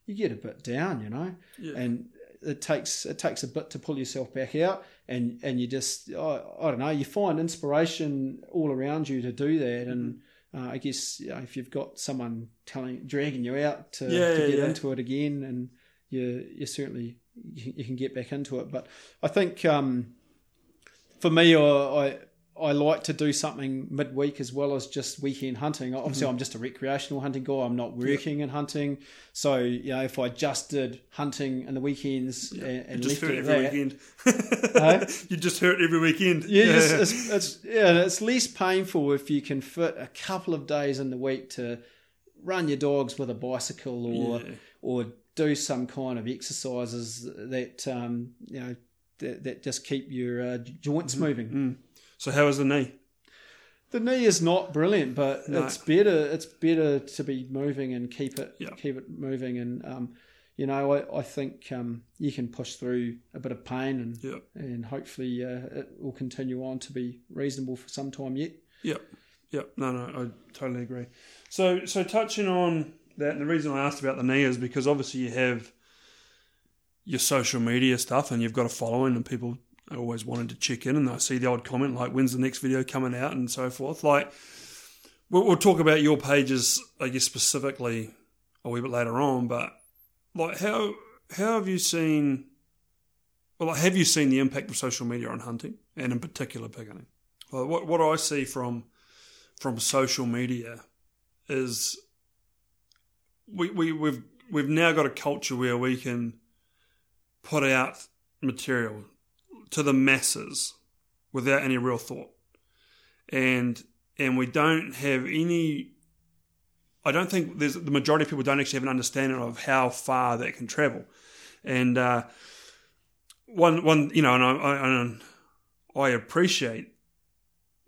you get a bit down, you know, yeah. and it takes it takes a bit to pull yourself back out, and and you just I, I don't know you find inspiration all around you to do that. And uh, I guess you know, if you've got someone telling dragging you out to, yeah, to get yeah. into it again, and you you certainly you can get back into it. But I think um, for me, I, I I like to do something midweek as well as just weekend hunting. Obviously, mm-hmm. I'm just a recreational hunting guy. I'm not working in hunting. So, you know, if I just did hunting in the weekends yeah. and, and left it there... You just hurt every that, weekend. You just hurt every weekend. Yeah, yeah. It's, it's, it's, yeah, it's less painful if you can fit a couple of days in the week to run your dogs with a bicycle or yeah. or do some kind of exercises that, um, you know, that, that just keep your uh, joints mm-hmm. moving. Mm-hmm. So how is the knee? The knee is not brilliant, but no. it's better. It's better to be moving and keep it yeah. keep it moving. And um, you know, I I think um, you can push through a bit of pain, and yeah. and hopefully uh, it will continue on to be reasonable for some time yet. Yeah, yeah. No, no, I totally agree. So so touching on that, and the reason I asked about the knee is because obviously you have your social media stuff, and you've got a following, and people. I always wanted to check in, and I see the odd comment like, when's the next video coming out and so forth. Like, we'll, we'll talk about your pages, I guess, specifically a wee bit later on, but like, how how have you seen, well, like, have you seen the impact of social media on hunting, and in particular pig hunting? Well, what, what I see from from social media is we, we, we've, we've now got a culture where we can put out material to the masses without any real thought, and and we don't have any I don't think there's the majority of people don't actually have an understanding of how far that can travel. And uh one one you know and I, I, I appreciate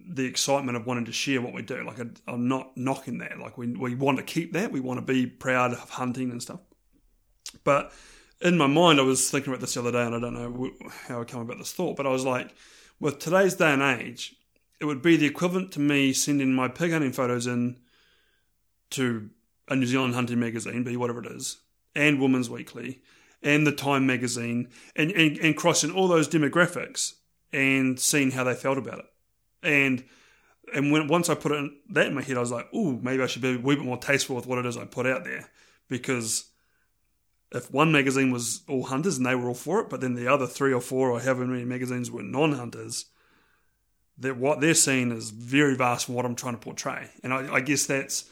the excitement of wanting to share what we do. Like, I, I'm not knocking that. Like, we we want to keep that, we want to be proud of hunting and stuff. But in my mind, I was thinking about this the other day, and I don't know how I come about this thought, but I was like, with today's day and age, it would be the equivalent to me sending my pig hunting photos in to a New Zealand hunting magazine, be whatever it is, and Women's Weekly, and the Time magazine, and, and, and crossing all those demographics and seeing how they felt about it. And and when once I put it in, that in my head, I was like, ooh, maybe I should be a wee bit more tasteful with what it is I put out there, because if one magazine was all hunters and they were all for it, but then the other three or four or however many magazines were non-hunters, that what they're seeing is very vast from what I'm trying to portray. And I, I guess that's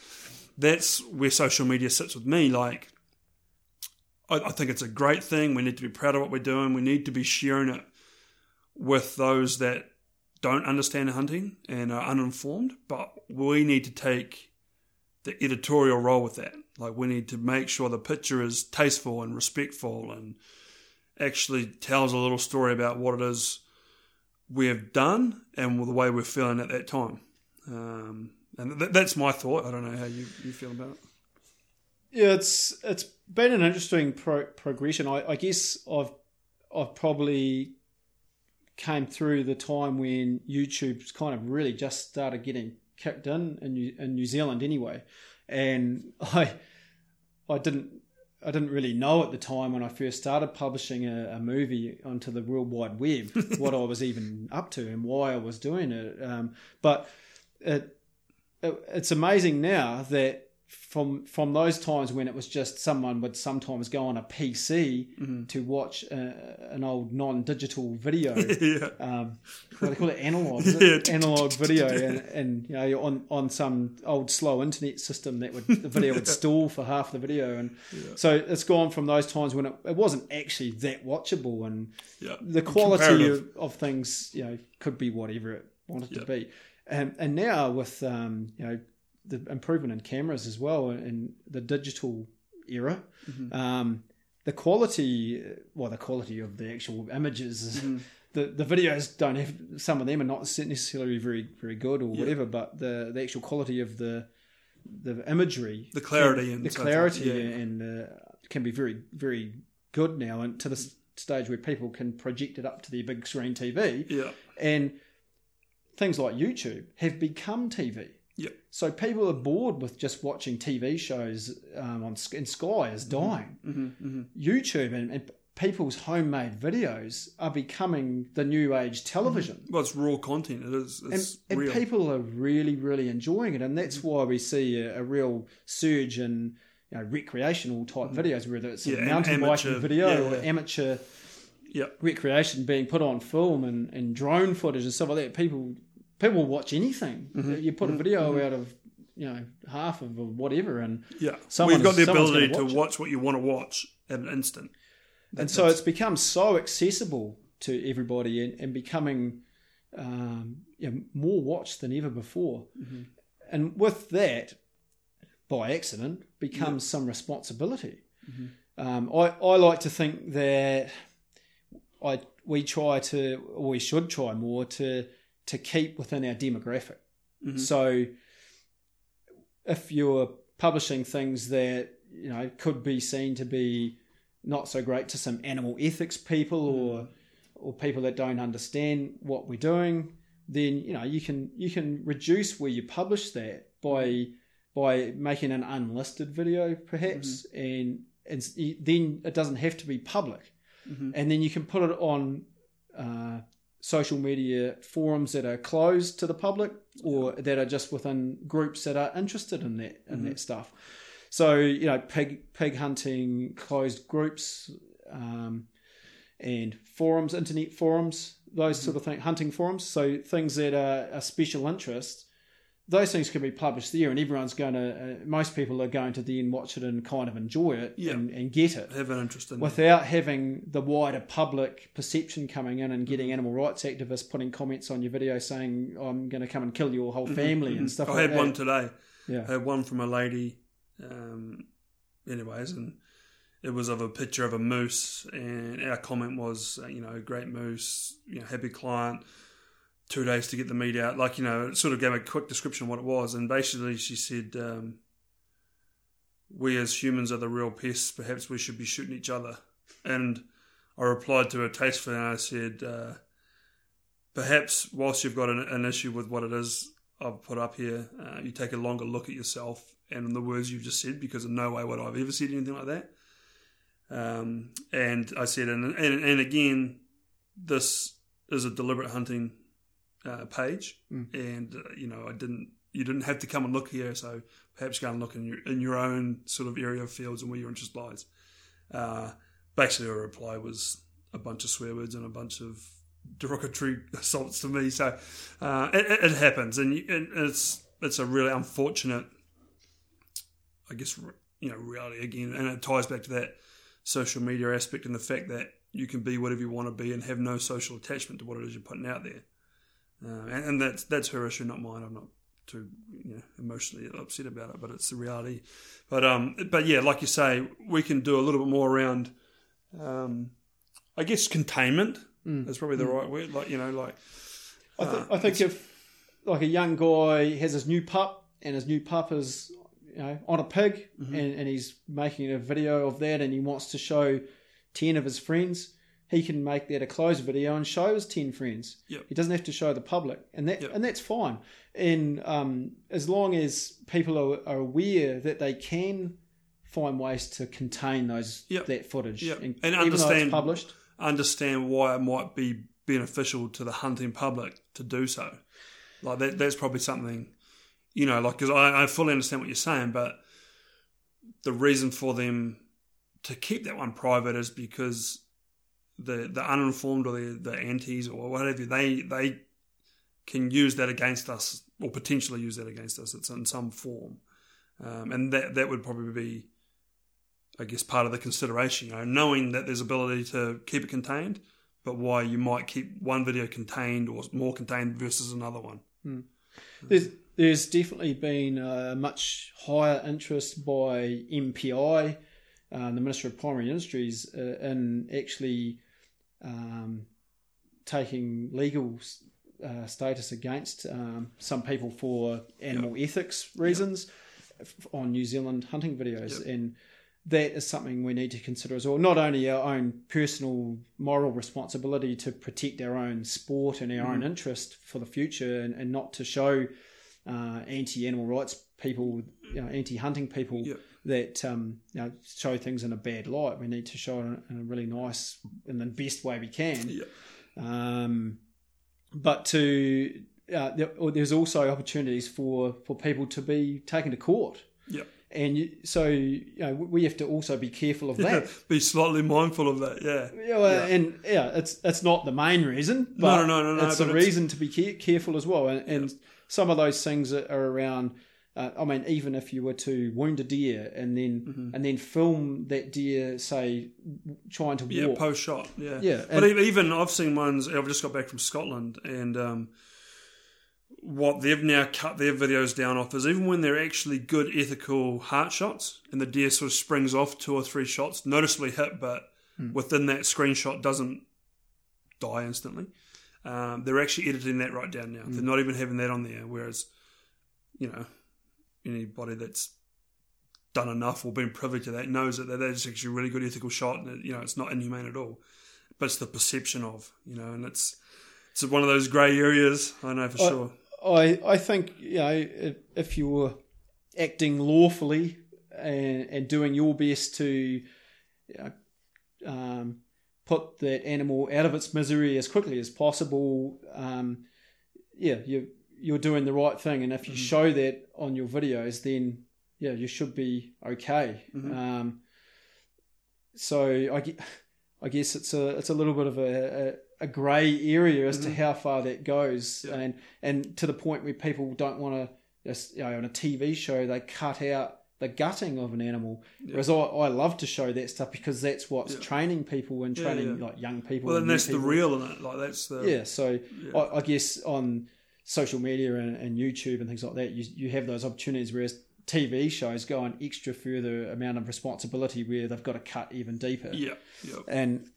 that's where social media sits with me. Like, I, I think it's a great thing. We need to be proud of what we're doing. We need to be sharing it with those that don't understand hunting and are uninformed, but we need to take the editorial role with that. Like, we need to make sure the picture is tasteful and respectful and actually tells a little story about what it is we have done and the way we're feeling at that time. Um, and th- that's my thought. I don't know how you, you feel about it. Yeah, it's it's been an interesting pro- progression. I, I guess I've I've probably came through the time when YouTube's kind of really just started getting kicked in in New, in New Zealand anyway. And I, I didn't, I didn't really know at the time when I first started publishing a, a movie onto the World Wide Web what I was even up to and why I was doing it. Um, but it, it, it's amazing now that from from those times when it was just someone would sometimes go on a P C mm-hmm. to watch a, an old non-digital video. yeah. um, what do they call it? Analog. Is it? Yeah. Analog video, and, and you know, on, on some old slow internet system that would the video would stall for half the video, and yeah. so it's gone from those times when it, it wasn't actually that watchable, and yeah. the quality of, of things, you know, could be whatever it wanted yeah. to be, and and now with um, you know. the improvement in cameras as well and the digital era, mm-hmm. um, the quality, well, the quality of the actual images, mm-hmm. the, the videos don't have, some of them are not necessarily very, very good or yeah. whatever, but the, the actual quality of the, the imagery, the clarity and the clarity yeah. and uh, can be very, very good now. And to the mm-hmm. stage where people can project it up to their big screen T V yeah. and things like YouTube have become T V. Yep. So people are bored with just watching T V shows um, on and Sky is dying. Mm-hmm, mm-hmm. YouTube and, and people's homemade videos are becoming the new age television. Well, it's raw content. It is. It's and, real. And people are really, really enjoying it. And that's why we see a, a real surge in, you know, recreational type videos, whether it's yeah, a mountain biking video yeah, yeah. or amateur yep. recreation being put on film and, and drone footage and stuff like that. People people watch anything. Mm-hmm. You put a video mm-hmm. out of, you know, half of whatever, and yeah, someone, we've got the ability watch to watch it. What you want to watch at an instant. That, and so that's... it's become so accessible to everybody and, and becoming um, you know, more watched than ever before. Mm-hmm. And with that, by accident, becomes yeah. some responsibility. Mm-hmm. Um, I, I like to think that I we try to, or we should try more to to keep within our demographic. Mm-hmm. So if you're publishing things that, you know, could be seen to be not so great to some animal ethics people or mm. or people that don't understand what we're doing, then, you know, you can you can reduce where you publish that by by making an unlisted video perhaps, mm-hmm. and and then it doesn't have to be public, mm-hmm. and then you can put it on uh, social media forums that are closed to the public or that are just within groups that are interested in that in mm-hmm. that stuff. So, you know, pig pig hunting closed groups um, and forums, internet forums, those mm-hmm. sort of thing, hunting forums. So things that are a special interest, those things can be published there, and everyone's going to. Uh, most people are going to then watch it and kind of enjoy it yeah. and, and get it. Have an interest in without it. Having the wider public perception coming in and getting mm-hmm. animal rights activists putting comments on your video saying, "I'm going to come and kill your whole family" mm-hmm. and stuff. I like had that. one today. Yeah, I had one from a lady. Um, anyways, and it was of a picture of a moose, and our comment was, you know, great moose, you know, happy client, two days to get the meat out. Like, you know, it sort of gave a quick description of what it was, and basically she said, um, we as humans are the real pests, perhaps we should be shooting each other. And I replied to her tastefully, and I said, uh, perhaps whilst you've got an, an issue with what it is I've put up here, uh, you take a longer look at yourself and the words you've just said, because in no way would I have ever said anything like that. Um, and I said, and, and and again, this is a deliberate hunting uh, page, mm. and uh, you know, I didn't, you didn't have to come and look here, so perhaps go and look in your in your own sort of area of fields and where your interest lies. Uh, basically, her reply was a bunch of swear words and a bunch of derogatory assaults to me. So uh, it, it happens, and, you, and it's it's a really unfortunate. I guess, you know, reality again, and it ties back to that social media aspect and the fact that you can be whatever you want to be and have no social attachment to what it is you're putting out there. Uh, and, and that's that's her issue, not mine. I'm not too, you know, emotionally upset about it, but it's the reality. But um, but yeah, like you say, we can do a little bit more around, um, I guess, containment. Mm. Is probably the mm. right word. Like, you know, like I, th- uh, I think if like a young guy has his new pup and his new pup is, you know, on a pig, mm-hmm. and, and he's making a video of that, and he wants to show ten of his friends, he can make that a closed video and show his ten friends. Yep. He doesn't have to show the public, and that yep. and that's fine. And um, as long as people are, are aware that they can find ways to contain those yep. that footage, yep. and, and even though it's published, understand why it might be beneficial to the hunting public to do so. Like that, that's probably something. You know, like, because I, I fully understand what you're saying, but the reason for them to keep that one private is because the the uninformed or the, the antis or whatever, they they can use that against us or potentially use that against us. It's in some form. Um, and that, that would probably be, I guess, part of the consideration, you know, knowing that there's ability to keep it contained, but why you might keep one video contained or more contained versus another one. Mm. There's... There's definitely been a much higher interest by M P I, uh, the Minister of Primary Industries, uh, in actually um, taking legal uh, status against um, some people for animal yep. ethics reasons yep. on New Zealand hunting videos. Yep. And that is something we need to consider as well. Not only our own personal moral responsibility to protect our own sport and our mm. own interest for the future, and, and not to show uh, anti-animal rights people, you know, anti-hunting people yep. that um, you know, show things in a bad light. We need to show it in a really nice and the best way we can. Yep. Um, but to uh, there, there's also opportunities for, for people to be taken to court. Yeah. And you, so you know, we have to also be careful of yeah, that. Be slightly mindful of that, yeah. Yeah, well, yeah. And yeah, it's it's not the main reason, but no, no, no, no, it's but a it's... reason to be care- careful as well. And, and yeah. some of those things are around. Uh, I mean, even if you were to wound a deer and then mm-hmm. and then film that deer, say, trying to walk, yeah, post shot, yeah, yeah. But and, even I've seen ones. I've just got back from Scotland and. Um, What they've now cut their videos down off is even when they're actually good ethical heart shots and the deer sort of springs off two or three shots, noticeably hit, but mm. within that screenshot doesn't die instantly. Um, they're actually editing that right down now. Mm. They're not even having that on there. Whereas, you know, anybody that's done enough or been privy to that knows that that's actually a really good ethical shot and, you know, it's not inhumane at all. But it's the perception of, you know, and it's, it's one of those grey areas, I know for I, sure. I, I think, you know, if you're acting lawfully and, and doing your best to, you know, um, put that animal out of its misery as quickly as possible, um, yeah, you, you're doing the right thing. And if you mm-hmm. show that on your videos, then, yeah, you should be okay. Mm-hmm. Um, so I, I guess it's a, it's a little bit of a... a a grey area as mm-hmm. to how far that goes yeah. and and to the point where people don't want to, you know, on a T V show they cut out the gutting of an animal yeah. whereas I, I love to show that stuff because that's what's yeah. training people and training yeah, yeah. like young people. Well, and that's people. The real in it, like that's the yeah so yeah. I, I guess on social media and, and YouTube and things like that you you have those opportunities, whereas T V shows go an extra further amount of responsibility where they've got to cut even deeper yeah, yeah. and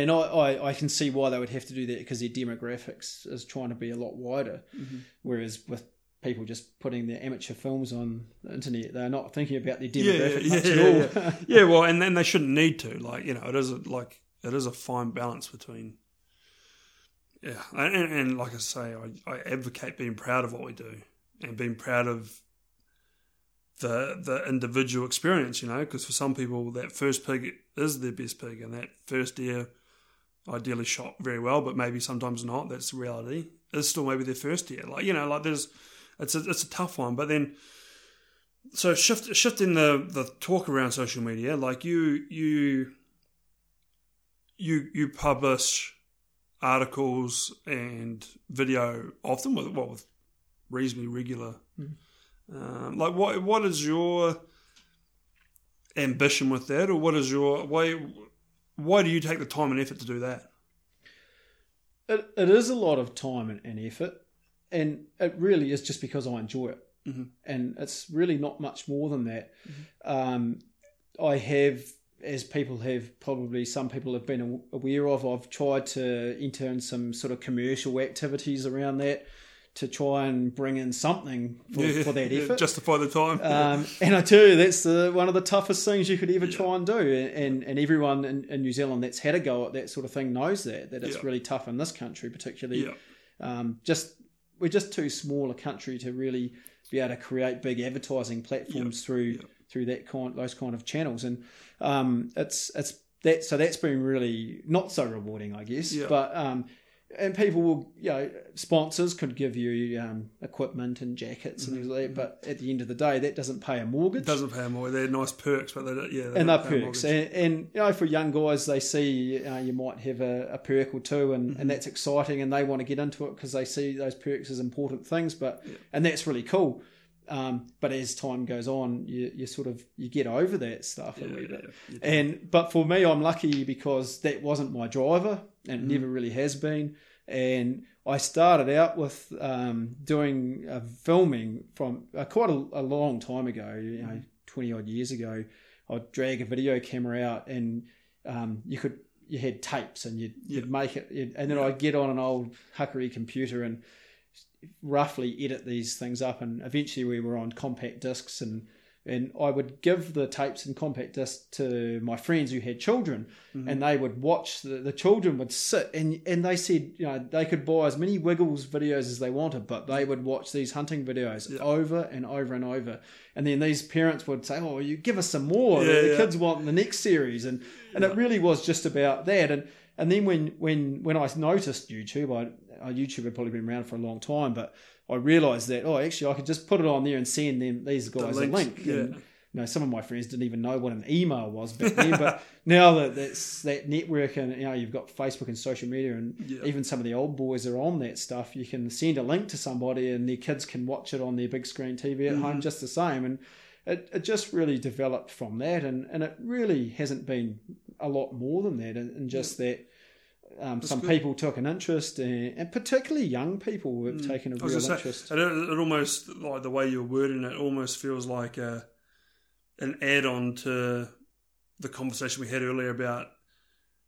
And I, I, I can see why they would have to do that because their demographics is trying to be a lot wider. Mm-hmm. Whereas with people just putting their amateur films on the internet, they're not thinking about their demographic yeah, yeah, much yeah, at all. Yeah, yeah. yeah, well, and then they shouldn't need to. Like, you know, it is a, like it is a fine balance between. Yeah, and, and like I say, I, I advocate being proud of what we do and being proud of the the individual experience. You know, because for some people, that first pig is their best pig, and that first deer. Ideally shot very well, but maybe sometimes not. That's the reality. It's still maybe their first year. Like, you know, like there's, it's a, it's a tough one. But then, so shift, shifting the, the talk around social media, like you, you, you, you publish articles and video often with, well, with reasonably regular. Mm. Um, like what, what is your ambition with that? Or what is your, why, Why do you take the time and effort to do that? It it is a lot of time and, and effort, and it really is just because I enjoy it, mm-hmm. and it's really not much more than that. Mm-hmm. Um, I have, as people have probably, some people have been aware of, I've tried to enter in some sort of commercial activities around that to try and bring in something for, yeah, for that effort. Yeah, justify the time. Um, and I tell you, that's the, one of the toughest things you could ever yeah. try and do. And and everyone in, in New Zealand that's had a go at that sort of thing knows that, that it's yeah. really tough in this country particularly. Yeah. Um, just we're just too small a country to really be able to create big advertising platforms yeah. through yeah. through that kind, those kind of channels. And um, it's it's that so that's been really not so rewarding, I guess. Yeah. But um, and people will, you know, sponsors could give you um, equipment and jackets and things like that, but at the end of the day, that doesn't pay a mortgage. It doesn't pay a mortgage. They're nice perks, but they don't, yeah. They and they're perks. And, and, you know, for young guys, they see uh, you might have a, a perk or two, and, mm-hmm. and that's exciting, and they want to get into it because they see those perks as important things, but yeah. and that's really cool. Um, but as time goes on, you, you sort of you get over that stuff yeah, a wee bit. Yeah, and but for me, I'm lucky because that wasn't my driver, and mm-hmm. it never really has been. And I started out with um, doing uh, filming from uh, quite a, a long time ago, you know, twenty odd years ago. I'd drag a video camera out, and um, you could you had tapes, and you'd, yeah. you'd make it, you'd, and then yeah. I'd get on an old huckery computer and roughly edit these things up, and eventually we were on compact discs and And I would give the tapes and compact discs to my friends who had children, mm-hmm. and they would watch, the, the children would sit, and, and they said, you know, they could buy as many Wiggles videos as they wanted, but they would watch these hunting videos yeah. over and over and over. And then these parents would say, oh, you give us some more, yeah, the, the yeah. kids want the next series. And, and yeah. it really was just about that. And and then when when, when I noticed YouTube, I, I YouTube had probably been around for a long time, but I realised that, oh, actually, I could just put it on there and send them these guys the a link. Yeah. And, you know, some of my friends didn't even know what an email was back then, but now that that's that network, and you know, you've got Facebook and social media, and yeah. even some of the old boys are on that stuff. You can send a link to somebody, and their kids can watch it on their big screen T V at mm-hmm. home just the same. And it, it just really developed from that, and, and it really hasn't been a lot more than that, and, and just yeah. that. Um, some good. people took an interest, and, and particularly young people have mm. taken a real interest. Say, it, it almost, like the way you're wording it, almost feels like a, an add-on to the conversation we had earlier about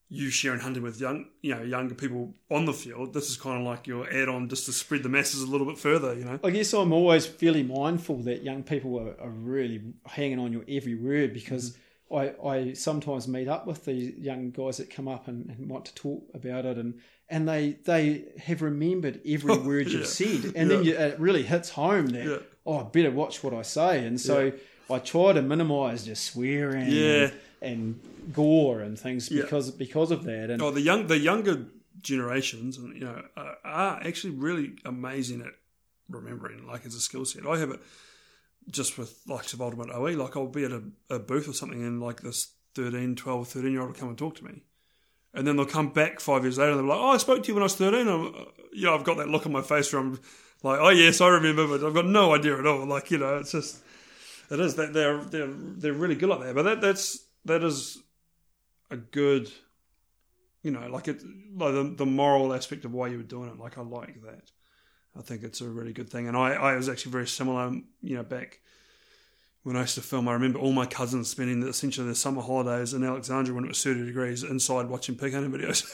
you sharing hunting with young, you know, younger people on the field. This is kind of like your add-on just to spread the masses a little bit further, you know. I guess I'm always fairly mindful that young people are, are really hanging on your every word, because. Mm. I, I sometimes meet up with these young guys that come up and, and want to talk about it, and, and they they have remembered every word yeah. you've said, and yeah. then you, it really hits home that, yeah. oh, I better watch what I say. And so yeah. I try to minimise just swearing yeah. and, and gore and things because yeah. because of that. And oh, the young the younger generations, you know, are actually really amazing at remembering, like, as a skill set. I have it. Just with likes of Ultimate O E, like I'll be at a, a booth or something, and like this thirteen, twelve, thirteen year old will come and talk to me, and then they'll come back five years later and they'll be like, oh, I spoke to you when I was thirteen. I'm, you know, I've got that look on my face where I'm like, oh yes, I remember, but I've got no idea at all. Like, you know, it's just, it is that they're they're they're really good like that. But that that's that is a good, you know, like it like the, the moral aspect of why you were doing it. Like, I like that. I think it's a really good thing. And I, I was actually very similar, you know, back when I used to film. I remember all my cousins spending essentially their summer holidays in Alexandria when it was thirty degrees inside watching pig hunting videos,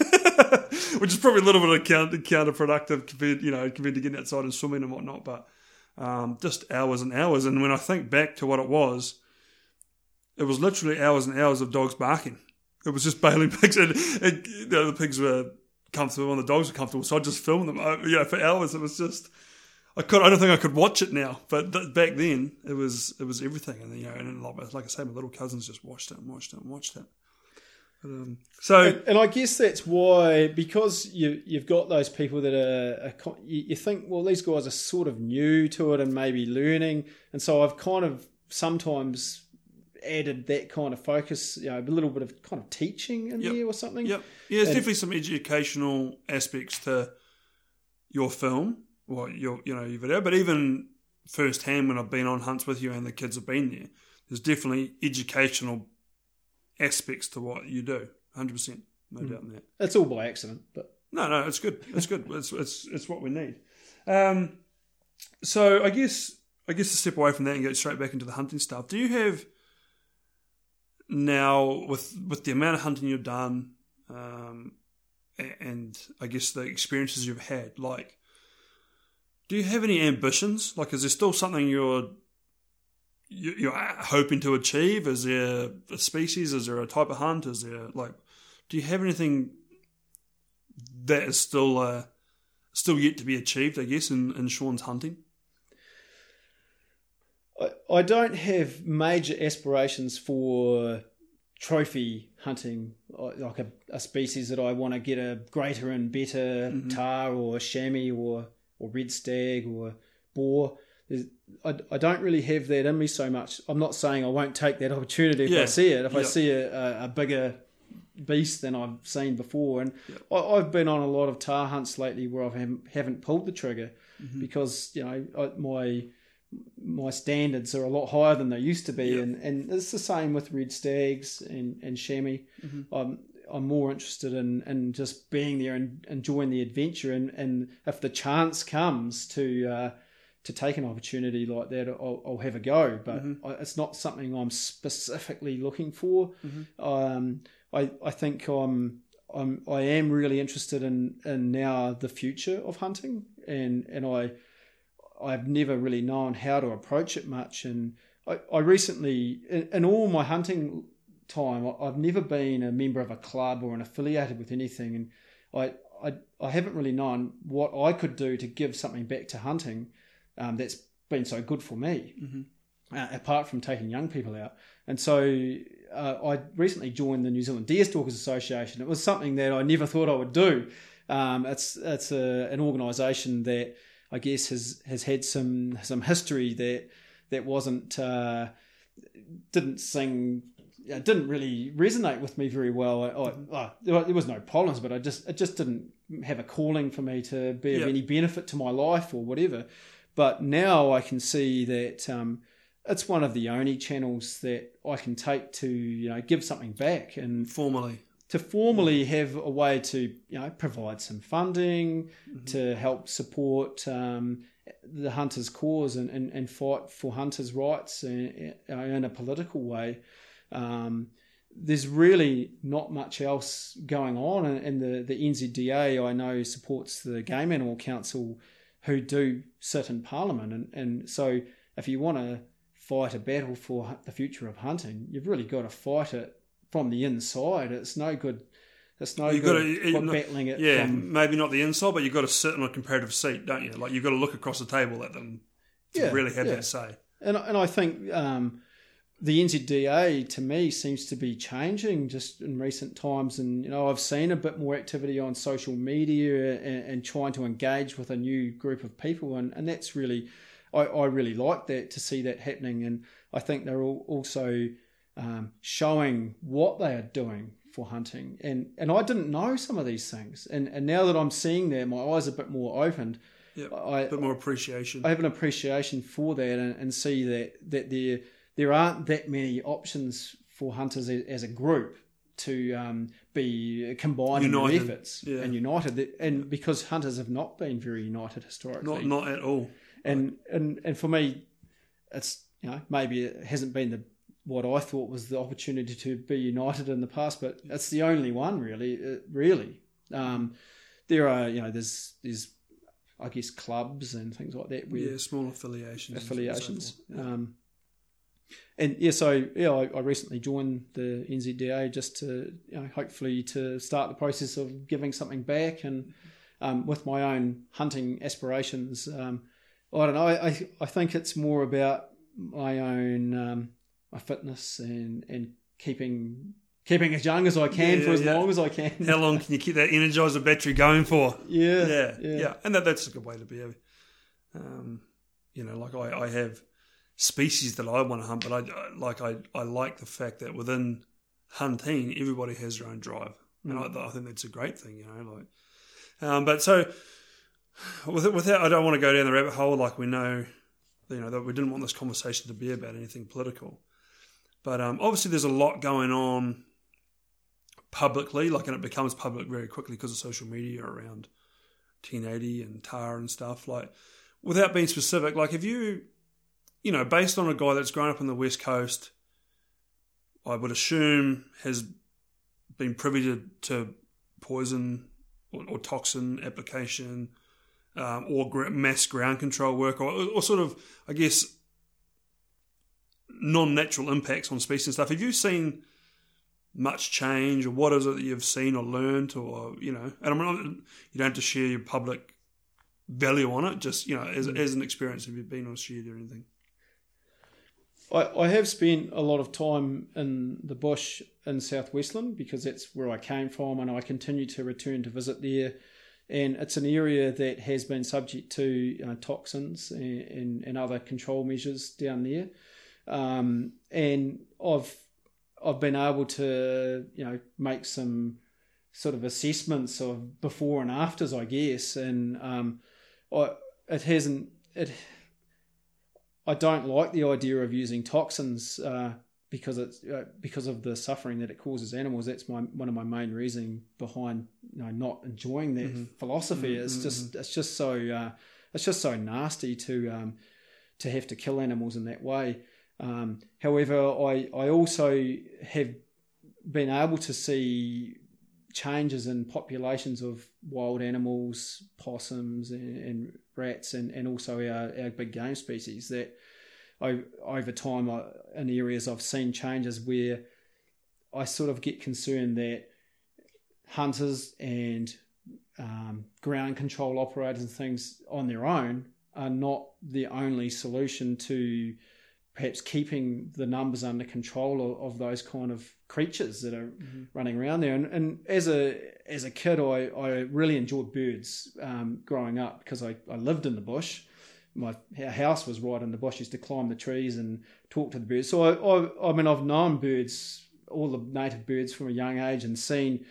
which is probably a little bit counter counterproductive compared, you know, compared to getting outside and swimming and whatnot. But um, just hours and hours. And when I think back to what it was, it was literally hours and hours of dogs barking. It was just bailing pigs, and, and you know, the pigs were comfortable and the dogs were comfortable, so I just filmed them, I, you know, for hours. It was just, I could, I don't think I could watch it now, but th- back then it was, it was everything. And you know, and like, like I say, my little cousins just watched it and watched it and watched it. Um, so, and, and I guess that's why, because you you've got those people that are, are you, you think, well, these guys are sort of new to it and maybe learning, and so I've kind of sometimes added that kind of focus, you know, a little bit of kind of teaching in yep. there or something. Yep. Yeah, there's and definitely some educational aspects to your film, or your, you know, your video, but even firsthand when I've been on hunts with you and the kids have been there, there's definitely educational aspects to what you do, one hundred percent, no mm. doubt in that. It's all by accident, but... No, no, it's good. It's good. it's, it's it's what we need. Um, so I guess, I guess to step away from that and go straight back into the hunting stuff, do you have... Now, with with the amount of hunting you've done, um, and, and I guess the experiences you've had, like, do you have any ambitions? Like, is there still something you're you, you're hoping to achieve? Is there a species? Is there a type of hunt? Is there, like, do you have anything that is still uh, still yet to be achieved, I guess, in, in Shaun's hunting? I don't have major aspirations for trophy hunting, like a, a species that I want to get a greater and better mm-hmm. tar or chamois or, or red stag or boar. I, I don't really have that in me so much. I'm not saying I won't take that opportunity if yeah. I see it, if yep. I see a, a bigger beast than I've seen before. And yep. I, I've been on a lot of tar hunts lately where I haven't, haven't pulled the trigger mm-hmm. because, you know, I, my... my standards are a lot higher than they used to be, yep. and, and it's the same with red stags and, and chamois. Mm-hmm. I'm, I'm more interested in, in just being there and enjoying the adventure, and, and if the chance comes to uh, to take an opportunity like that, I'll, I'll have a go, but mm-hmm. I, it's not something I'm specifically looking for. Mm-hmm. Um, I, I think I'm... I'm I am really interested in, in now the future of hunting, and, and I... I've never really known how to approach it much, and I, I recently, in, in all my hunting time, I, I've never been a member of a club or an affiliated with anything, and I, I, I haven't really known what I could do to give something back to hunting um, that's been so good for me, mm-hmm. uh, apart from taking young people out. And so uh, I recently joined the New Zealand Deerstalkers Association. It was something that I never thought I would do. Um, it's it's a, an organisation that I guess has, has had some some history that that wasn't uh, didn't sing. It didn't really resonate with me very well. I, I, I, there was no problems, but I just it just didn't have a calling for me to be of yep. any benefit to my life or whatever. But now I can see that um, it's one of the only channels that I can take to, you know, give something back and formally to formally mm-hmm. have a way to, you know, provide some funding mm-hmm. to help support um, the hunters' cause and, and, and fight for hunters' rights in, in a political way. Um, there's really not much else going on, and, and the, the N Z D A I know supports the Game Animal Council, who do sit in Parliament, and, and so if you want to fight a battle for the future of hunting, you've really got to fight it from the inside. It's no good. It's no you've good got to, battling it. Yeah, from, maybe not the inside, but you've got to sit in a comparative seat, don't you? Like you've got to look across the table at them to yeah, really have yeah. that say. And and I think. Um, The N Z D A to me seems to be changing just in recent times, and you know I've seen a bit more activity on social media and, and trying to engage with a new group of people, and, and that's really, I, I really like that to see that happening, and I think they're all also um, showing what they are doing for hunting, and and I didn't know some of these things, and and now that I'm seeing that, my eyes are a bit more opened. Yeah, I, a bit more appreciation. I have an appreciation for that, and, and see that that they're. There aren't that many options for hunters as a group to um, be combining united. Their efforts yeah. and united, and because hunters have not been very united historically, not not at all. And like. and and for me, it's you know maybe it hasn't been the what I thought was the opportunity to be united in the past, but it's the only one really. Really, um, there are you know there's there's I guess clubs and things like that. Where yeah, small affiliations. Affiliations. And so forth. Um, And yeah, so yeah, I, I recently joined the N Z D A just to, you know, hopefully to start the process of giving something back, and um, with my own hunting aspirations, um, I don't know. I I think it's more about my own um, my fitness and, and keeping keeping as young as I can yeah, for as yeah. long as I can. How long can you keep that energizer battery going for? Yeah, yeah, yeah. yeah. And that, that's a good way to be. Um, you know, like I, I have. Species that I want to hunt, but I like I, I like the fact that within hunting everybody has their own drive, and mm. I, I think that's a great thing, you know. Like, um, but so without, without I don't want to go down the rabbit hole. Like we know, you know, that we didn't want this conversation to be about anything political, but um, obviously there's a lot going on publicly, like, and it becomes public very quickly because of social media around ten eighty and T A R and stuff. Like, without being specific, like if you You know, based on a guy that's grown up on the West Coast, I would assume has been privy to, to poison or, or toxin application um, or gr- mass ground control work or, or sort of, I guess, non-natural impacts on species and stuff. Have you seen much change, or what is it that you've seen or learnt, or, you know, and I'm not, you don't have to share your public value on it, just, you know, as, as an experience, have you been or shared or anything? I, I have spent a lot of time in the bush in South Westland because that's where I came from, and I continue to return to visit there. And it's an area that has been subject to you know, toxins and, and, and other control measures down there. Um, and I've I've been able to you know make some sort of assessments of before and afters, I guess. And um, I it hasn't it. I don't like the idea of using toxins uh, because it's uh, because of the suffering that it causes animals. That's my one of my main reasons behind you know, not enjoying that mm-hmm. philosophy. Mm-hmm. It's just it's just so uh, it's just so nasty to um, to have to kill animals in that way. Um, however, I I also have been able to see changes in populations of wild animals, possums and, and rats, and, and also our, our big game species that over time I, in areas I've seen changes where I sort of get concerned that hunters and um, ground control operators and things on their own are not the only solution to perhaps keeping the numbers under control of, of those kind of creatures that are mm-hmm. running around there. And, and as a as a kid, I, I really enjoyed birds um, growing up because I, I lived in the bush. My house was right in the bush. I used to climb the trees and talk to the birds. So I, I, I mean, I've known birds, all the native birds from a young age, and seen,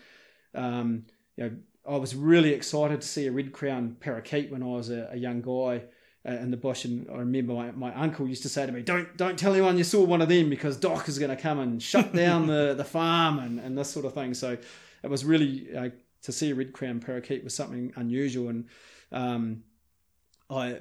um, you know, I was really excited to see a red-crowned parakeet when I was a, a young guy in the bush, and I remember my, my uncle used to say to me, don't don't tell anyone you saw one of them because Doc is going to come and shut down the, the farm and, and this sort of thing. So it was really, uh, to see a red-crowned parakeet was something unusual, and um, I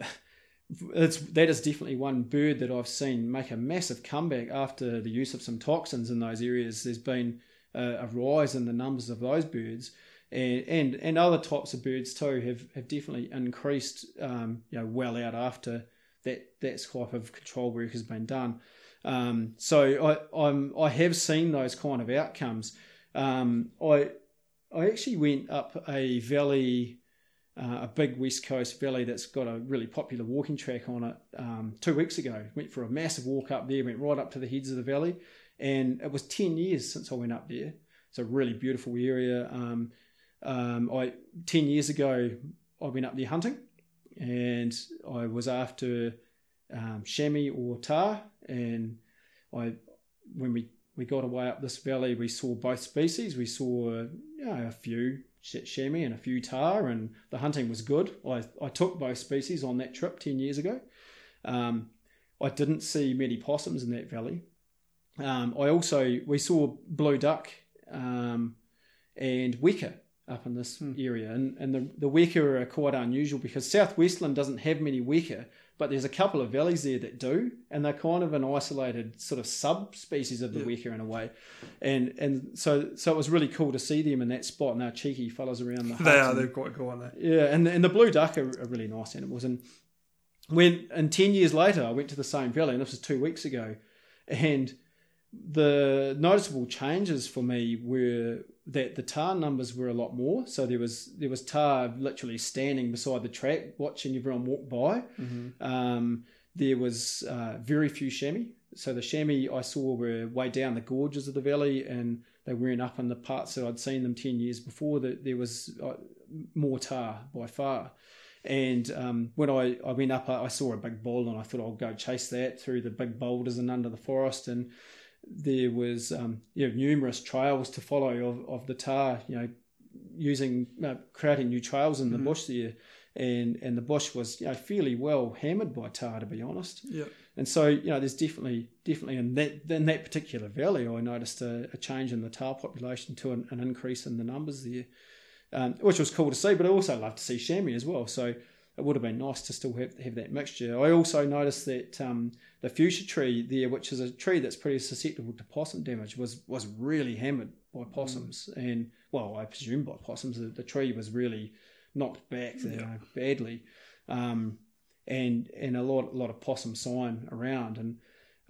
it's that is definitely one bird that I've seen make a massive comeback after the use of some toxins in those areas. There's been a, a rise in the numbers of those birds. And, and and other types of birds too have, have definitely increased, um, you know, well out after that that type of control work has been done. Um, so I I'm, I have seen those kind of outcomes. Um, I I actually went up a valley, uh, a big West Coast valley that's got a really popular walking track on it. Um, two weeks ago, went for a massive walk up there, went right up to the heads of the valley, and it was ten years since I went up there. It's a really beautiful area. Um, Um, I ten years ago I went up there hunting, and I was after um, chamois or tar. And I, when we, we got away up this valley, we saw both species. We saw you know, a few chamois and a few tar, and the hunting was good. I, I took both species on that trip ten years ago. Um, I didn't see many possums in that valley. Um, I also we saw blue duck um, and weka up in this hmm. area, and, and the, the weka are quite unusual because South Westland doesn't have many weka, but there's a couple of valleys there that do, and they're kind of an isolated sort of subspecies of the yeah. weka in a way, and and so so it was really cool to see them in that spot, and they're cheeky fellas around the they are and, they're quite cool, aren't they? Yeah, and, and the blue duck are, are really nice animals. And when and ten years later I went to the same valley, and this was two weeks ago, and the noticeable changes for me were that the tar numbers were a lot more. So there was there was tar literally standing beside the track watching everyone walk by. Mm-hmm. Um, there was uh, very few chamois. So the chamois I saw were way down the gorges of the valley, and they weren't up in the parts that I'd seen them ten years before. That there was uh, more tar by far. And um, when I, I went up, I saw a big bull, and I thought I'll go chase that through the big boulders and under the forest. And there was um, you know, numerous trails to follow of, of the tar, you know, using uh, creating new trails in the mm-hmm. bush there, and and the bush was you know fairly well hammered by tar, to be honest. Yeah. And so you know, there's definitely definitely in that in that particular valley, I noticed a, a change in the tar population to an, an increase in the numbers there, um, which was cool to see. But I also love to see chamois as well. So it would have been nice to still have, have that mixture. I also noticed that um, the fuchsia tree there, which is a tree that's pretty susceptible to possum damage, was was really hammered by possums. Mm. And, well, I presume by possums. The, the tree was really knocked back there yeah. badly. Um, and and a lot a lot of possum sign around. And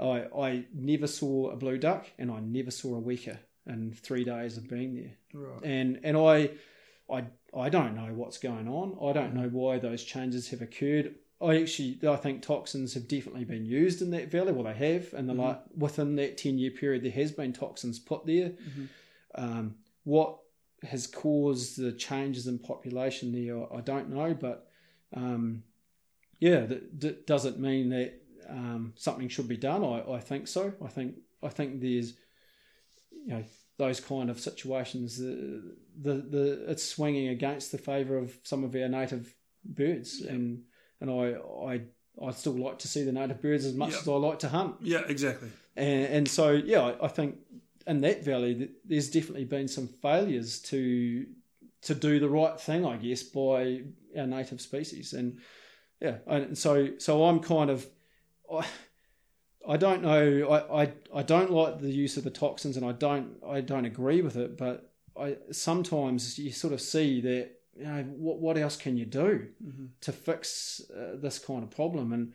I, I never saw a blue duck, and I never saw a weka in three days of being there. Right. And, and I... I I don't know what's going on. I don't know why those changes have occurred. I actually I think toxins have definitely been used in that valley. Well, they have, and the mm-hmm. like within that ten year period, there has been toxins put there. Mm-hmm. Um, what has caused the changes in population there? I don't know, but um, yeah, that, that does it mean that um, something should be done? I, I think so. I think I think there's you know. those kind of situations, the, the the it's swinging against the favour of some of our native birds, yep. and and I I I still like to see the native birds as much yep. as I like to hunt. Yeah, exactly. And and so yeah, I, I think in that valley there's definitely been some failures to to do the right thing, I guess, by our native species, and yeah, and so so I'm kind of. I, I don't know. I, I, I don't like the use of the toxins, and I don't I don't agree with it. But I sometimes you sort of see that you know what what else can you do mm-hmm. to fix uh, this kind of problem, and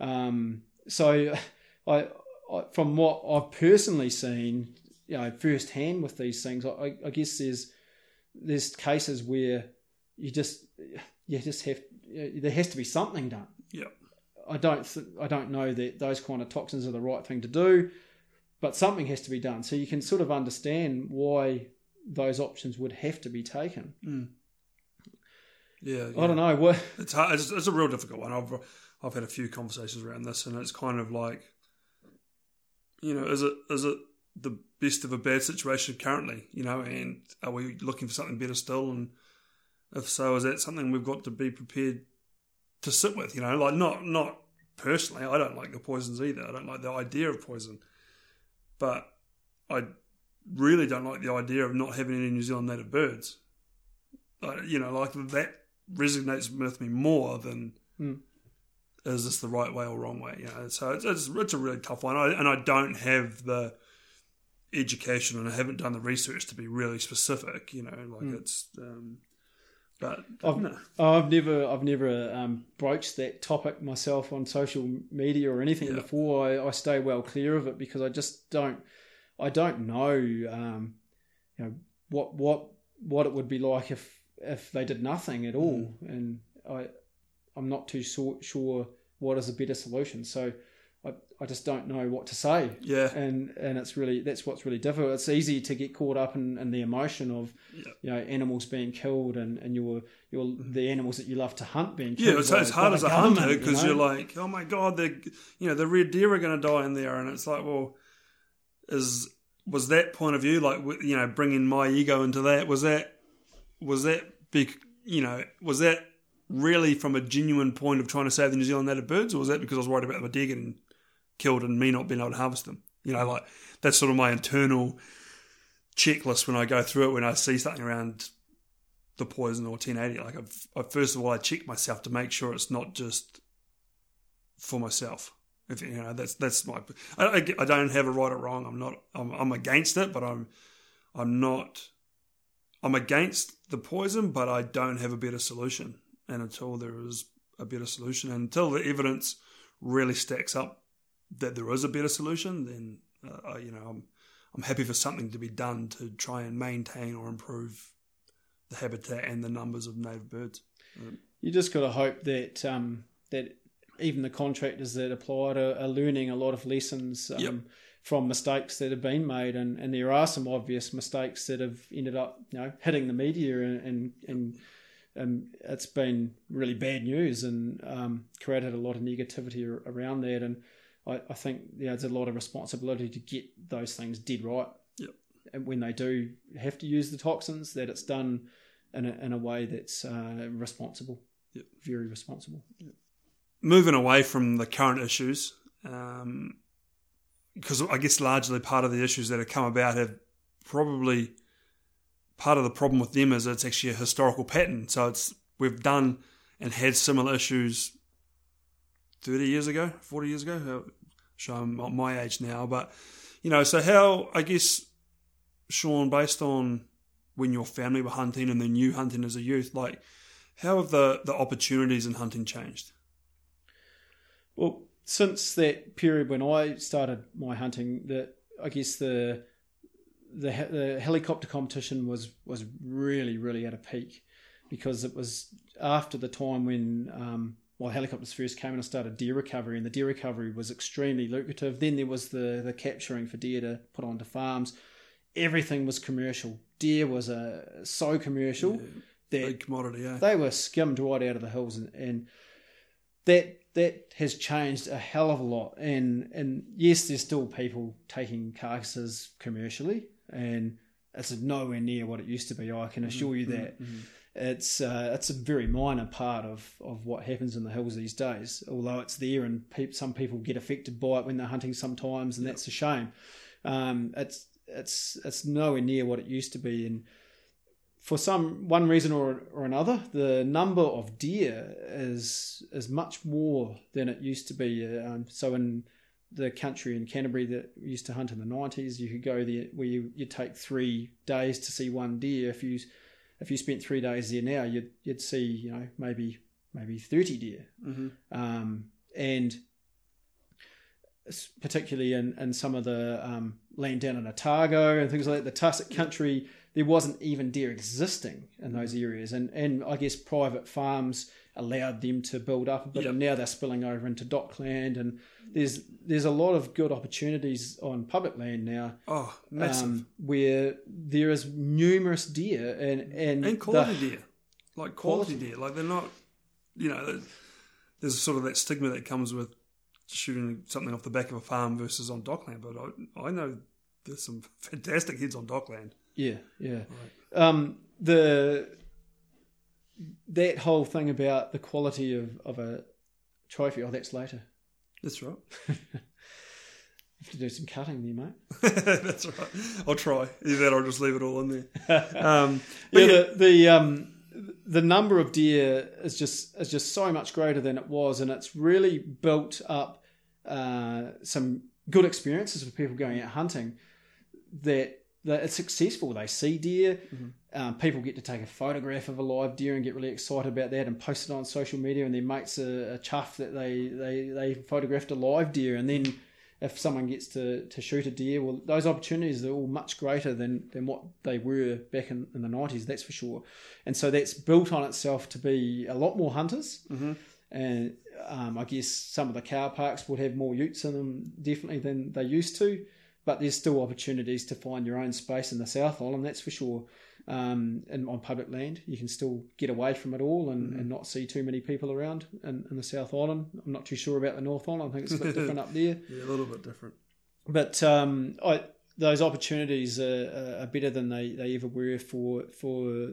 um so I, I from what I've personally seen, you know, firsthand with these things, I, I guess there's there's cases where you just you just have there has to be something done. Yeah, I don't th- I don't know that those kind of toxins are the right thing to do, but something has to be done. So you can sort of understand why those options would have to be taken. Mm. Yeah, yeah, I don't know. What it's hard. It's, it's a real difficult one. I've I've had a few conversations around this, and it's kind of like, you know, is it is it the best of a bad situation currently? You know, and are we looking for something better still? And if so, is that something we've got to be prepared to sit with? You know, like not not personally. I don't like the poisons either. I don't like the idea of poison, but I really don't like the idea of not having any New Zealand native birds. Like, you know, like that resonates with me more than mm. is this the right way or wrong way? You know, so it's it's, it's a really tough one, I, and I don't have the education, and I haven't done the research to be really specific. You know, like mm. it's. Um, but I've no. I've never I've never um, broached that topic myself on social media or anything yeah. before. I, I stay well clear of it because I just don't. I don't know, um, you know, what what what it would be like if if they did nothing at all, mm. and I I'm not too so, sure what is a better solution. So I I just don't know what to say. Yeah, and and it's really that's what's really difficult. It's easy to get caught up in, in the emotion of yeah. you know animals being killed and and your your mm. the animals that you love to hunt being killed. Yeah, it's, it's hard as a hunter because you know? You're like, oh my god, they you know the red deer are going to die in there, and it's like, well. Is was that point of view like you know bringing my ego into that was that was that big you know was that really from a genuine point of trying to save the New Zealand native birds, or was that because I was worried about the deer getting killed and me not being able to harvest them? You know, like that's sort of my internal checklist when I go through it when I see something around the poison or ten eighty. Like I've, I first of all I check myself to make sure it's not just for myself. If, you know, that's that's my. I, I don't have a right or wrong. I'm not. I'm, I'm against it, but I'm. I'm not. I'm against the poison, but I don't have a better solution. And until there is a better solution, and until the evidence really stacks up that there is a better solution, then uh, I, you know, I'm. I'm happy for something to be done to try and maintain or improve the habitat and the numbers of native birds. You just got to hope that um, that. Even the contractors that applied are, are learning a lot of lessons um, yep. from mistakes that have been made, and, and there are some obvious mistakes that have ended up, you know, hitting the media, and and, and, and it's been really bad news and um, created a lot of negativity around that. And I, I think yeah, there's a lot of responsibility to get those things dead right, yep. and when they do have to use the toxins, that it's done in a, in a way that's uh, responsible, yep. very responsible. Yep. Moving away from the current issues, um, because I guess largely part of the issues that have come about have probably part of the problem with them is it's actually a historical pattern. So it's we've done and had similar issues thirty years ago, forty years ago. So I'm not my age now, but you know. So how I guess, Shaun, based on when your family were hunting and then you hunting as a youth, like how have the, the opportunities in hunting changed? Well, since that period when I started my hunting, that I guess the, the the helicopter competition was was really really at a peak, because it was after the time when um, well helicopters first came and I started deer recovery, and the deer recovery was extremely lucrative. Then there was the the capturing for deer to put onto farms. Everything was commercial. Deer was a so commercial yeah, that big commodity. Yeah. They were skimmed right out of the hills, and, and that. That has changed a hell of a lot, and and yes, there's still people taking carcasses commercially, and it's nowhere near what it used to be. I can assure you that mm-hmm. it's uh, it's a very minor part of, of what happens in the hills these days. Although it's there, and pe- some people get affected by it when they're hunting sometimes, and yep. that's a shame. Um, it's it's it's nowhere near what it used to be, and for some one reason or or another, the number of deer is is much more than it used to be. Um, so in the country in Canterbury that we used to hunt in the nineties, you could go there where you you'd take three days to see one deer. If you if you spent three days there now, you'd you'd see you know maybe maybe thirty deer. Mm-hmm. Um, and particularly in, in some of the um, land down in Otago and things like that, the tussock country, there wasn't even deer existing in those areas. And, and I guess private farms allowed them to build up a bit, yep. and now they're spilling over into dockland, and there's there's a lot of good opportunities on public land now. Oh, massive. Um, where there is numerous deer and... And, and quality the, deer. Like quality, quality deer. Like they're not, you know, there's sort of that stigma that comes with shooting something off the back of a farm versus on dockland, but I, I know there's some fantastic heads on dockland. Yeah, yeah. Right. Um, the that whole thing about the quality of, of a trophy. Oh, that's later. That's right. You have to do some cutting there, mate. That's right. I'll try. Either that, or I'll just leave it all in there. Um, but yeah, yeah, the the um the number of deer is just is just so much greater than it was, and it's really built up uh, some good experiences for people going out hunting. That. It's successful. They see deer. Mm-hmm. Um, people get to take a photograph of a live deer and get really excited about that and post it on social media, and their mates are, are chuffed that they, they, they photographed a live deer. And then if someone gets to, to shoot a deer, well, those opportunities are all much greater than, than what they were back in, in the nineties, that's for sure. And so that's built on itself to be a lot more hunters. Mm-hmm. And um, I guess some of the car parks would have more utes in them definitely than they used to. But there's still opportunities to find your own space in the South Island, that's for sure. Um, and on public land, you can still get away from it all and, mm. and not see too many people around in, in the South Island. I'm not too sure about the North Island. I think it's a bit different up there. Yeah, a little bit different. But um, I, those opportunities are, are better than they, they ever were for for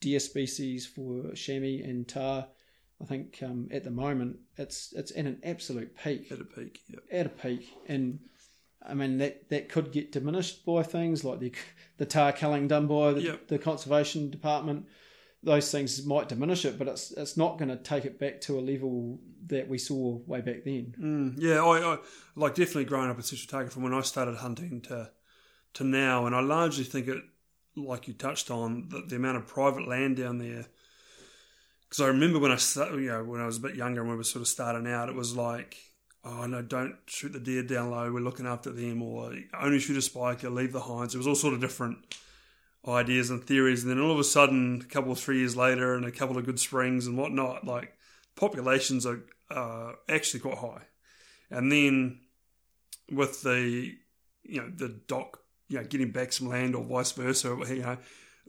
deer species, for chamois and tar. I think um, at the moment it's it's at an absolute peak. At a peak, yeah. At a peak, and. I mean, that, that could get diminished by things like the the tar culling done by the, yep. the conservation department. Those things might diminish it, but it's it's not going to take it back to a level that we saw way back then. Mm, yeah, I, I like definitely growing up in Central Otago from when I started hunting to to now, and I largely think it, like you touched on, that the amount of private land down there. Because I remember when I started, you know, when I was a bit younger and we were sort of starting out, it was like, oh, no, don't shoot the deer down low, we're looking after them, or only shoot a spiker, leave the hinds. It was all sort of different ideas and theories. And then all of a sudden, a couple of three years later and a couple of good springs and whatnot, like populations are uh, actually quite high. And then with the, you know, the dock, you know, getting back some land or vice versa, you know,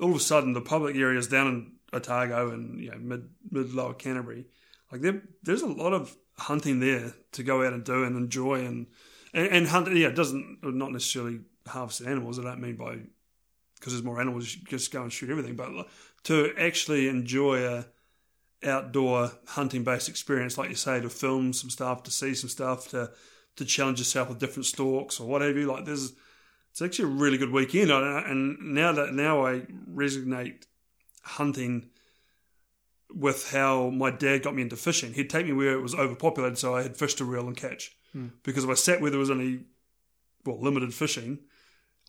all of a sudden the public areas down in Otago and, you know, mid, mid-lower Canterbury, like there, there's a lot of hunting there to go out and do and enjoy and and, and hunt. Yeah, it doesn't not necessarily harvest animals. I don't mean by because there's more animals you just go and shoot everything, but to actually enjoy a outdoor hunting based experience, like you say, to film some stuff, to see some stuff, to to challenge yourself with different stalks or whatever. Like there's it's actually a really good weekend. And now that now I resonate hunting with how my dad got me into fishing. He'd take me where it was overpopulated, so I had fish to reel and catch. Mm. Because if I sat where there was only, well, limited fishing,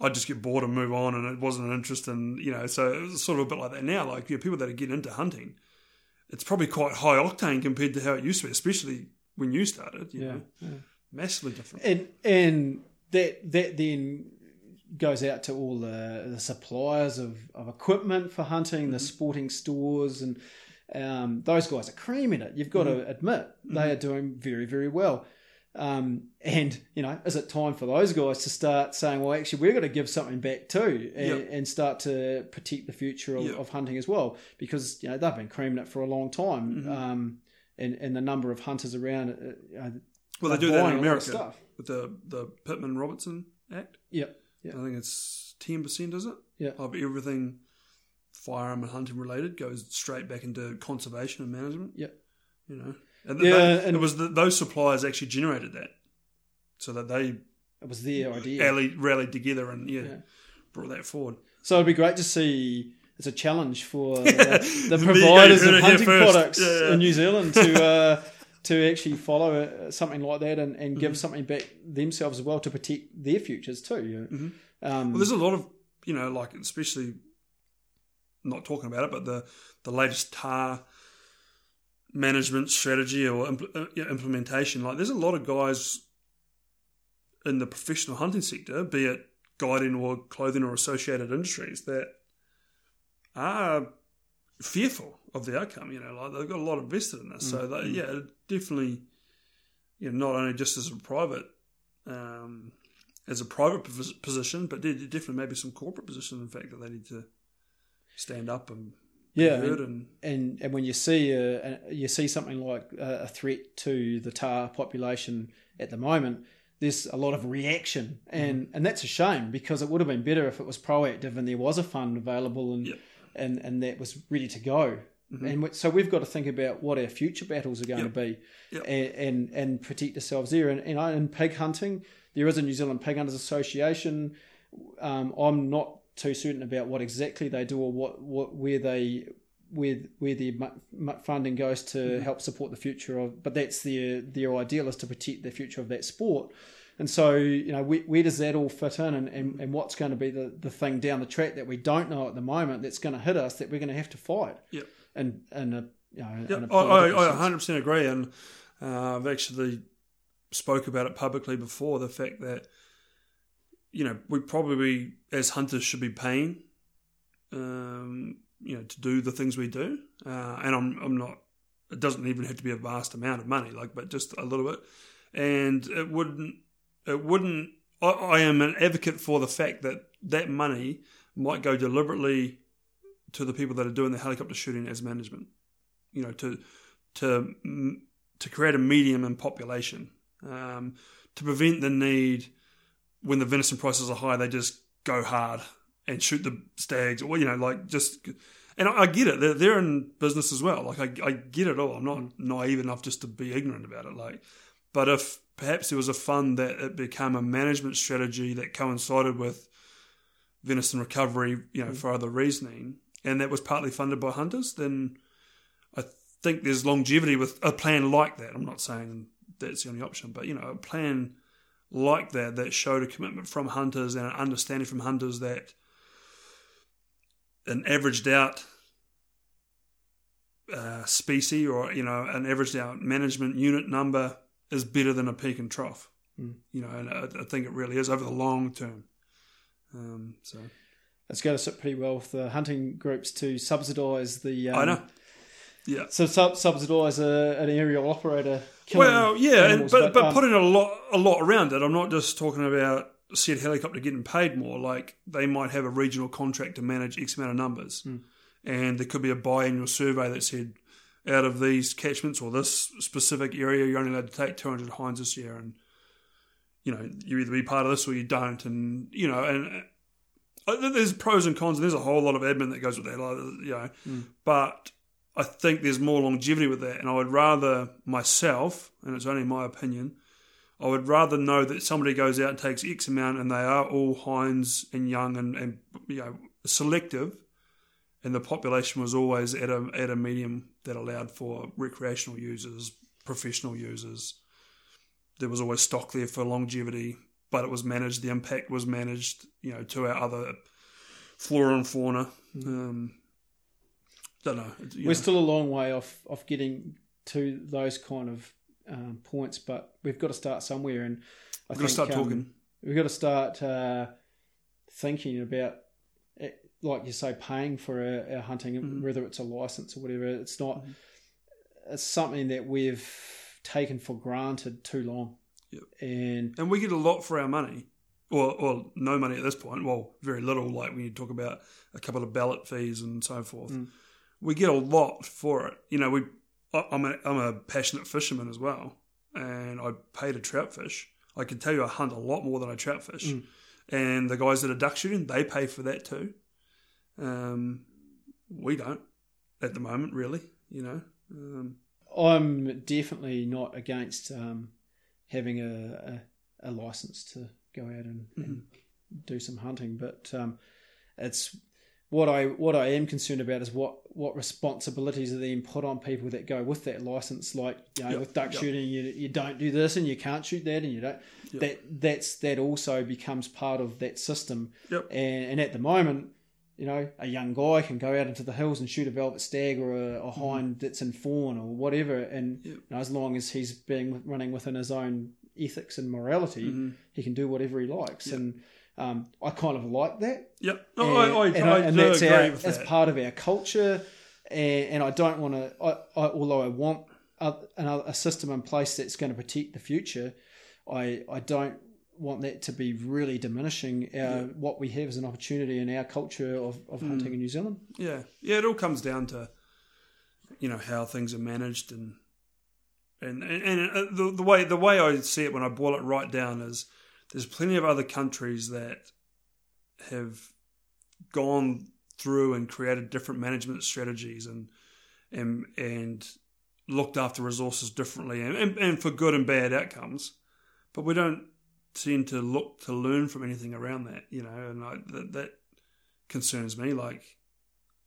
I'd just get bored and move on, and it wasn't an interest in, you know, so it was sort of a bit like that now. Like, you know, people that are getting into hunting, it's probably quite high octane compared to how it used to be, especially when you started, you yeah, know. Yeah. Massively different. And and that that then goes out to all the, the suppliers of, of equipment for hunting, mm-hmm. the sporting stores and... Um, those guys are creaming it. You've got mm-hmm. to admit they mm-hmm. are doing very, very well. Um, and, you know, is it time for those guys to start saying, well, actually, we're going to give something back too and, yep. and start to protect the future of, yep. of hunting as well? Because, you know, they've been creaming it for a long time. Mm-hmm. Um, and, and the number of hunters around... Uh, well, they do that in America with the, the Pittman Robertson Act. Yeah. Yep. I think it's ten percent, is it? Yeah. Of everything... firearm and hunting related goes straight back into conservation and management. Yep. You know, and yeah, they, and it was the, those suppliers actually generated that, so that they it was their idea rallied, rallied together and yeah, yeah, brought that forward. So it'd be great to see. It's a challenge for the, the providers of hunting products yeah, yeah. in New Zealand to uh, to actually follow something like that and, and give mm-hmm. something back themselves as well to protect their futures too. You know? Mm-hmm. Um, well, there's a lot of you know, like especially. Not talking about it, but the, the latest tar management strategy or impl- implementation, like there's a lot of guys in the professional hunting sector, be it guiding or clothing or associated industries, that are fearful of the outcome. You know, like they've got a lot invested in this. Mm-hmm. So, they, yeah, definitely, you know, not only just as a private, um, as a private position, but there definitely maybe some corporate position, in fact, that they need to stand up and yeah, and, and and and when you see a, you see something like a threat to the tar population at the moment, there's a lot of reaction, and, mm. and that's a shame, because it would have been better if it was proactive and there was a fund available and yep. and, and that was ready to go. Mm-hmm. And so we've got to think about what our future battles are going yep. to be, yep. and, and and protect ourselves there. And and in pig hunting, there is a New Zealand Pig Hunters Association. Um, I'm not too certain about what exactly they do or what, what where they where where their funding goes to mm-hmm. help support the future of, but that's their their ideal, is to protect the future of that sport. And so, you know, where, where does that all fit in, and, and, and what's going to be the, the thing down the track that we don't know at the moment that's going to hit us, that we're going to have to fight? Yeah, and and a you know, yep. I, I, I one hundred percent agree, and uh, I've actually spoke about it publicly before, the fact that, you know, we probably as hunters should be paying, um, you know, to do the things we do. Uh, and I'm, I'm not, it doesn't even have to be a vast amount of money, like, but just a little bit. And it wouldn't, it wouldn't, I, I am an advocate for the fact that that money might go deliberately to the people that are doing the helicopter shooting as management, you know, to, to, to create a medium in population, um, to prevent the need. When the venison prices are high, they just go hard and shoot the stags, or, you know, like just. And I, I get it; they're, they're in business as well. Like I, I get it all. I'm not naive enough just to be ignorant about it. Like, but if perhaps there was a fund that it became a management strategy that coincided with venison recovery, you know, mm. for other reasoning, and that was partly funded by hunters, then I think there's longevity with a plan like that. I'm not saying that's the only option, but, you know, a plan like that that showed a commitment from hunters and an understanding from hunters that an averaged out uh, species, or, you know, an averaged out management unit number is better than a peak and trough. Mm. You know, and I, I think it really is over the long term. Um, so it's going to sit pretty well with the hunting groups to subsidise the. Um, I know. Yeah. So sub- subsidise a, an aerial operator. Well, yeah, animals, and, but, but um, putting a lot a lot around it. I'm not just talking about said helicopter getting paid more. Like, they might have a regional contract to manage X amount of numbers. Mm. And there could be a biannual survey that said, out of these catchments or this specific area, you're only allowed to take two hundred hinds this year. And, you know, you either be part of this or you don't. And, you know, and uh, there's pros and cons, and there's a whole lot of admin that goes with that, like, you know. Mm. But I think there's more longevity with that, and I would rather myself, and it's only my opinion, I would rather know that somebody goes out and takes X amount and they are all hinds and young and, and you know, selective, and the population was always at a at a medium that allowed for recreational users, professional users. There was always stock there for longevity, but it was managed, the impact was managed, you know, to our other flora and fauna. Um Don't know. We're know. still a long way off, off getting to those kind of um, points, but we've got to start somewhere. And I we've think, got to start um, talking. We've got to start uh, thinking about, it, like you say, paying for our, our hunting, mm-hmm. whether it's a license or whatever. It's not. Mm-hmm. It's something that we've taken for granted too long. Yep. And and we get a lot for our money, or or no money at this point. Well, very little. Like when you talk about a couple of ballot fees and so forth. Mm. We get a lot for it, you know. We, I'm a, I'm a passionate fisherman as well, and I paid a trout fish. I can tell you, I hunt a lot more than I trout fish, mm. and the guys that are duck shooting, they pay for that too. Um, we don't at the moment, really, you know. Um, I'm definitely not against um, having a, a a license to go out and, mm-hmm. and do some hunting, but um, it's. What I what I am concerned about is what, what responsibilities are then put on people that go with that license. Like, you know, yep, with duck yep. shooting, you you don't do this and you can't shoot that and you don't. Yep. That that's that also becomes part of that system. Yep. And, and at the moment, you know, a young guy can go out into the hills and shoot a velvet stag or a, a hind mm. that's in fawn or whatever. And yep. you know, as long as he's being running within his own ethics and morality, mm-hmm. he can do whatever he likes. Yep. And um, I kind of like that. Yep. No, and, I, I, and, I, I and that's agree our, with that's that. part of our culture. And, and I don't want to, I, I, although I want a, a system in place that's going to protect the future, I, I don't want that to be really diminishing our, yeah. what we have as an opportunity in our culture of, of mm. hunting in New Zealand. Yeah. Yeah, it all comes down to, you know, how things are managed and and and, and the, the way the way I see it when I boil it right down is there's plenty of other countries that have gone through and created different management strategies and and and looked after resources differently and, and, and for good and bad outcomes. But we don't seem to look to learn from anything around that, you know, and I, that, that concerns me. Like,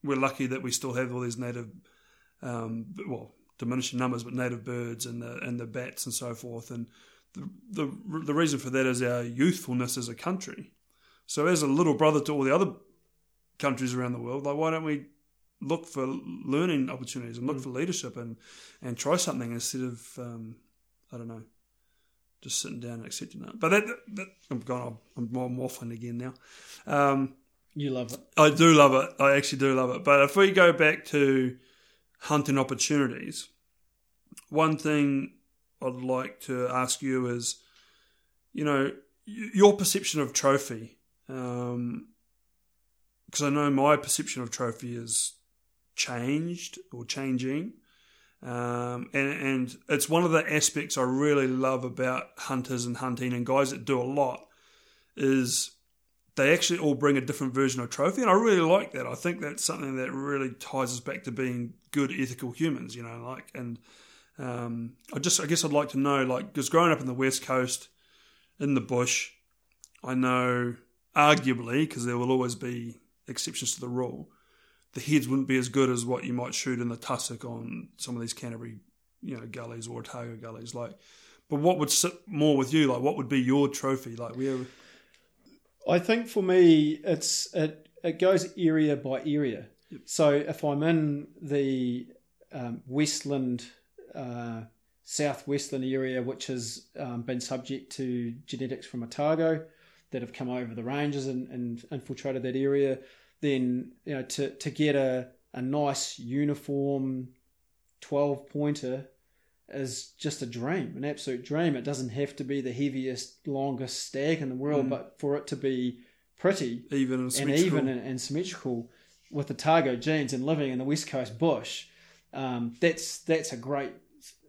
we're lucky that we still have all these native, um, well, diminishing numbers, but native birds and the and the bats and so forth. And the, the the reason for that is our youthfulness as a country. So as a little brother to all the other countries around the world, like, why don't we look for learning opportunities and look mm. for leadership and, and try something instead of, um, I don't know, just sitting down and accepting that. But that, that I'm gone. I'm more waffling again now. Um, you love it. I do love it. I actually do love it. But if we go back to hunting opportunities, one thing I'd like to ask you is, you know, your perception of trophy. Um, because I know my perception of trophy is changed or changing. Um, and, and it's one of the aspects I really love about hunters and hunting and guys that do a lot is they actually all bring a different version of trophy, and I really like that. I think that's something that really ties us back to being good ethical humans, you know, like, and um, I just I guess I'd like to know, like, because growing up in the West Coast in the bush, I know arguably, because there will always be exceptions to the rule, the heads wouldn't be as good as what you might shoot in the tussock on some of these Canterbury, you know, gullies or Otago gullies. Like, but what would sit more with you? Like, what would be your trophy? Like, where? I think for me, it's it it goes area by area. Yep. So if I'm in the um, Westland, uh, South Westland area, which has um, been subject to genetics from Otago that have come over the ranges and, and infiltrated that area, then, you know, to, to get a, a nice uniform twelve pointer is just a dream, an absolute dream. It doesn't have to be the heaviest, longest stag in the world, mm. but for it to be pretty, even and, and even and, and symmetrical with the Otago genes and living in the West Coast bush, um, that's that's a great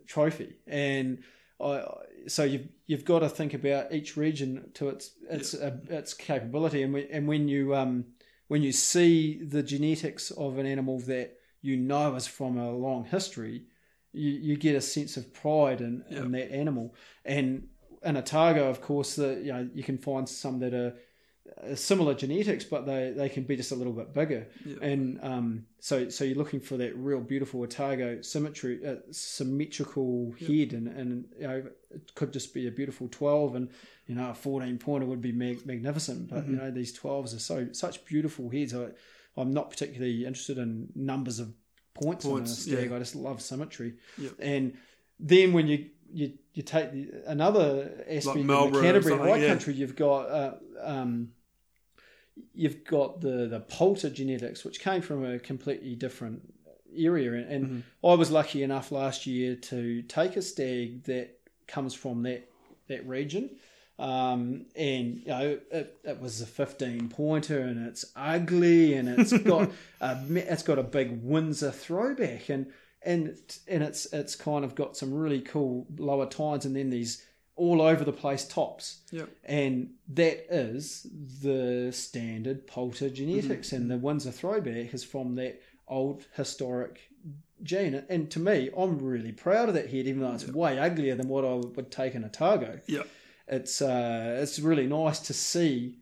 trophy. And I, so you've you've got to think about each region to its its yeah. uh, its capability, and we, and when you um. When you see the genetics of an animal that you know is from a long history, you, you get a sense of pride in, yep. in that animal. And in Otago, of course, the, you know, you can find some that are similar genetics, but they, they can be just a little bit bigger. Yep. And um, so so you're looking for that real beautiful Otago symmetry, uh, symmetrical yep. head, and, and you know, it could just be a beautiful twelve, and you know, a fourteen pointer would be mag- magnificent. But mm-hmm. you know, these twelves are so such beautiful heads. I, I'm not particularly interested in numbers of points, points on a stag. Yeah. I just love symmetry. Yep. And then when you You you take the, another aspect like Melbourne, of the Canterbury White yeah. Country. You've got uh, um, you've got the the Poulter genetics, which came from a completely different area. And, and mm-hmm. I was lucky enough last year to take a stag that comes from that that region, um, and you know, it, it was a fifteen pointer, and it's ugly, and it's got a, it's got a big Windsor throwback, and. And and it's it's kind of got some really cool lower tines and then these all over the place tops. Yep. And that is the standard Poulter genetics. Mm-hmm. And the Windsor throwback is from that old historic gene. And to me, I'm really proud of that head, even though it's yep. way uglier than what I would take in Otago. Yeah, it's uh, it's really nice to see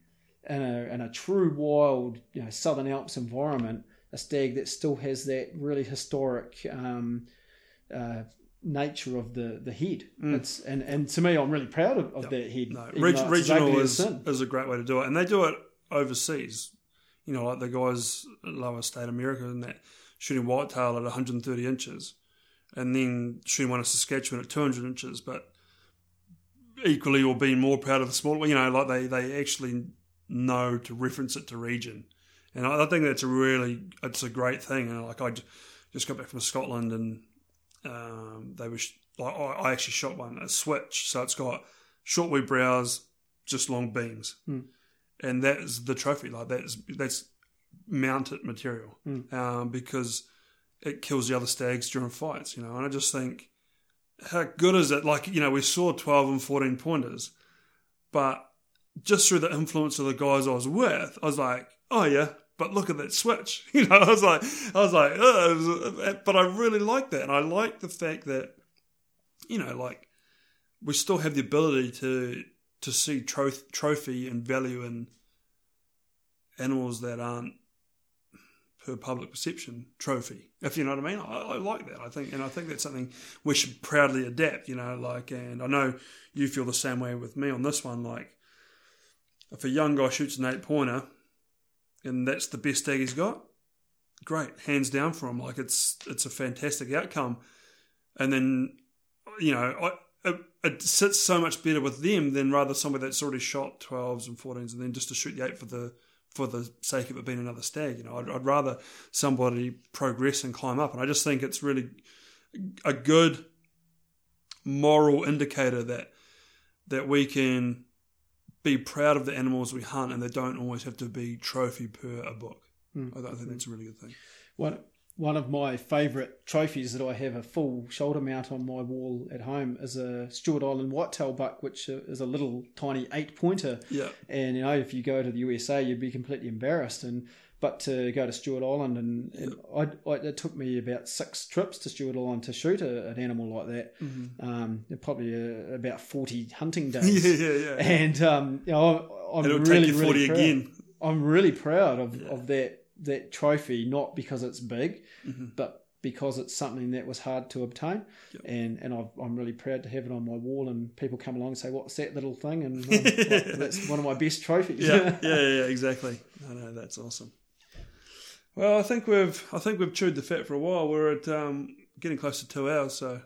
in a in a true wild, you know, Southern Alps environment, a stag that still has that really historic um, uh, nature of the the head. Mm. It's, and, and to me, I'm really proud of, of yep. that head. No. Reg- regional is, is a great way to do it. And they do it overseas. You know, like the guys in lower state America and that shooting whitetail at one hundred thirty inches and then shooting one in Saskatchewan at two hundred inches. But equally or being more proud of the smaller one. You know, like they, they actually know to reference it to region. And I, I think that's a really, it's a great thing. And like I just got back from Scotland and um, they were, like, I actually shot one, a switch. So it's got short wee brows, just long beams. Mm. And that is the trophy. Like that is, that's mounted material mm. um, because it kills the other stags during fights, you know. And I just think, how good is it? Like, you know, we saw twelve and fourteen pointers, but just through the influence of the guys I was with, I was like, oh yeah, but look at that switch. You know, I was like, I was like, ugh. But I really like that. And I like the fact that, you know, like we still have the ability to, to see tro- trophy and value in animals that aren't per public perception trophy, if you know what I mean. I, I like that. I think, and I think that's something we should proudly adapt, you know, like, and I know you feel the same way with me on this one. Like if a young guy shoots an eight pointer and that's the best stag he's got, great, hands down for him. Like it's, it's a fantastic outcome. And then, you know, I, It, it sits so much better with them than rather somebody that's already shot twelves and fourteens and then just to shoot the eight for the for the sake of it being another stag. You know, I'd, I'd rather somebody progress and climb up. And I just think it's really a good moral indicator that that we can be proud of the animals we hunt and they don't always have to be trophy per a book. Mm. I, I think mm. that's a really good thing. What? One of my favourite trophies that I have a full shoulder mount on my wall at home is a Stewart Island whitetail buck, which is a little tiny eight pointer. Yeah. And you know, if you go to the U S A, you'd be completely embarrassed. And but to go to Stewart Island, and, and yep. I, I, it took me about six trips to Stewart Island to shoot a, an animal like that. Mm-hmm. Um, probably a, about forty hunting days. yeah, yeah, yeah. And um, you know, I'm, I'm It'll really, take you forty really proud. Again. I'm really proud of, yeah. of that. that trophy, not because it's big, mm-hmm. but because it's something that was hard to obtain. Yep. And and I've, I'm really proud to have it on my wall and people come along and say, what's that little thing? And um, like, that's one of my best trophies. Yeah, yeah, yeah, exactly. I know, that's awesome. Well, I think we've I think we've chewed the fat for a while. We're at um, getting close to two hours, so...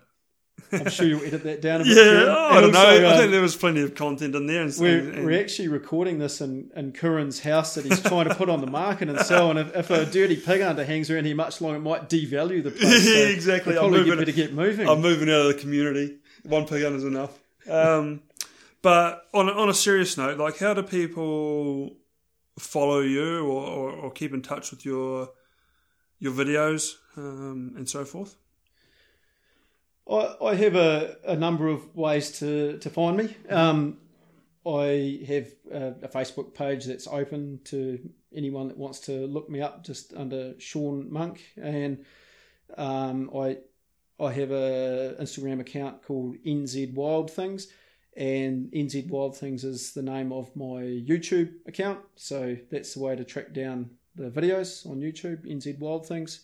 I'm sure you'll edit that down a bit. Yeah, oh, I don't also, know. I um, think there was plenty of content in there. And we're, and, we're actually recording this in, in Curran's house that he's trying to put on the market and sell. And if, if a dirty pig hunter hangs around here much longer, it might devalue the place. So yeah, exactly. I'm moving, better get moving. I'm moving out of the community. One pig hunter is enough. Um, but on on a serious note, like, how do people follow you or, or, or keep in touch with your your videos um, and so forth? I, I have a, a number of ways to, to find me. Um, I have a, a Facebook page that's open to anyone that wants to look me up, just under Shaun Monk, and um, I I have a Instagram account called N Z Wild Things, and N Z Wild Things is the name of my YouTube account, so that's the way to track down the videos on YouTube, N Z Wild Things,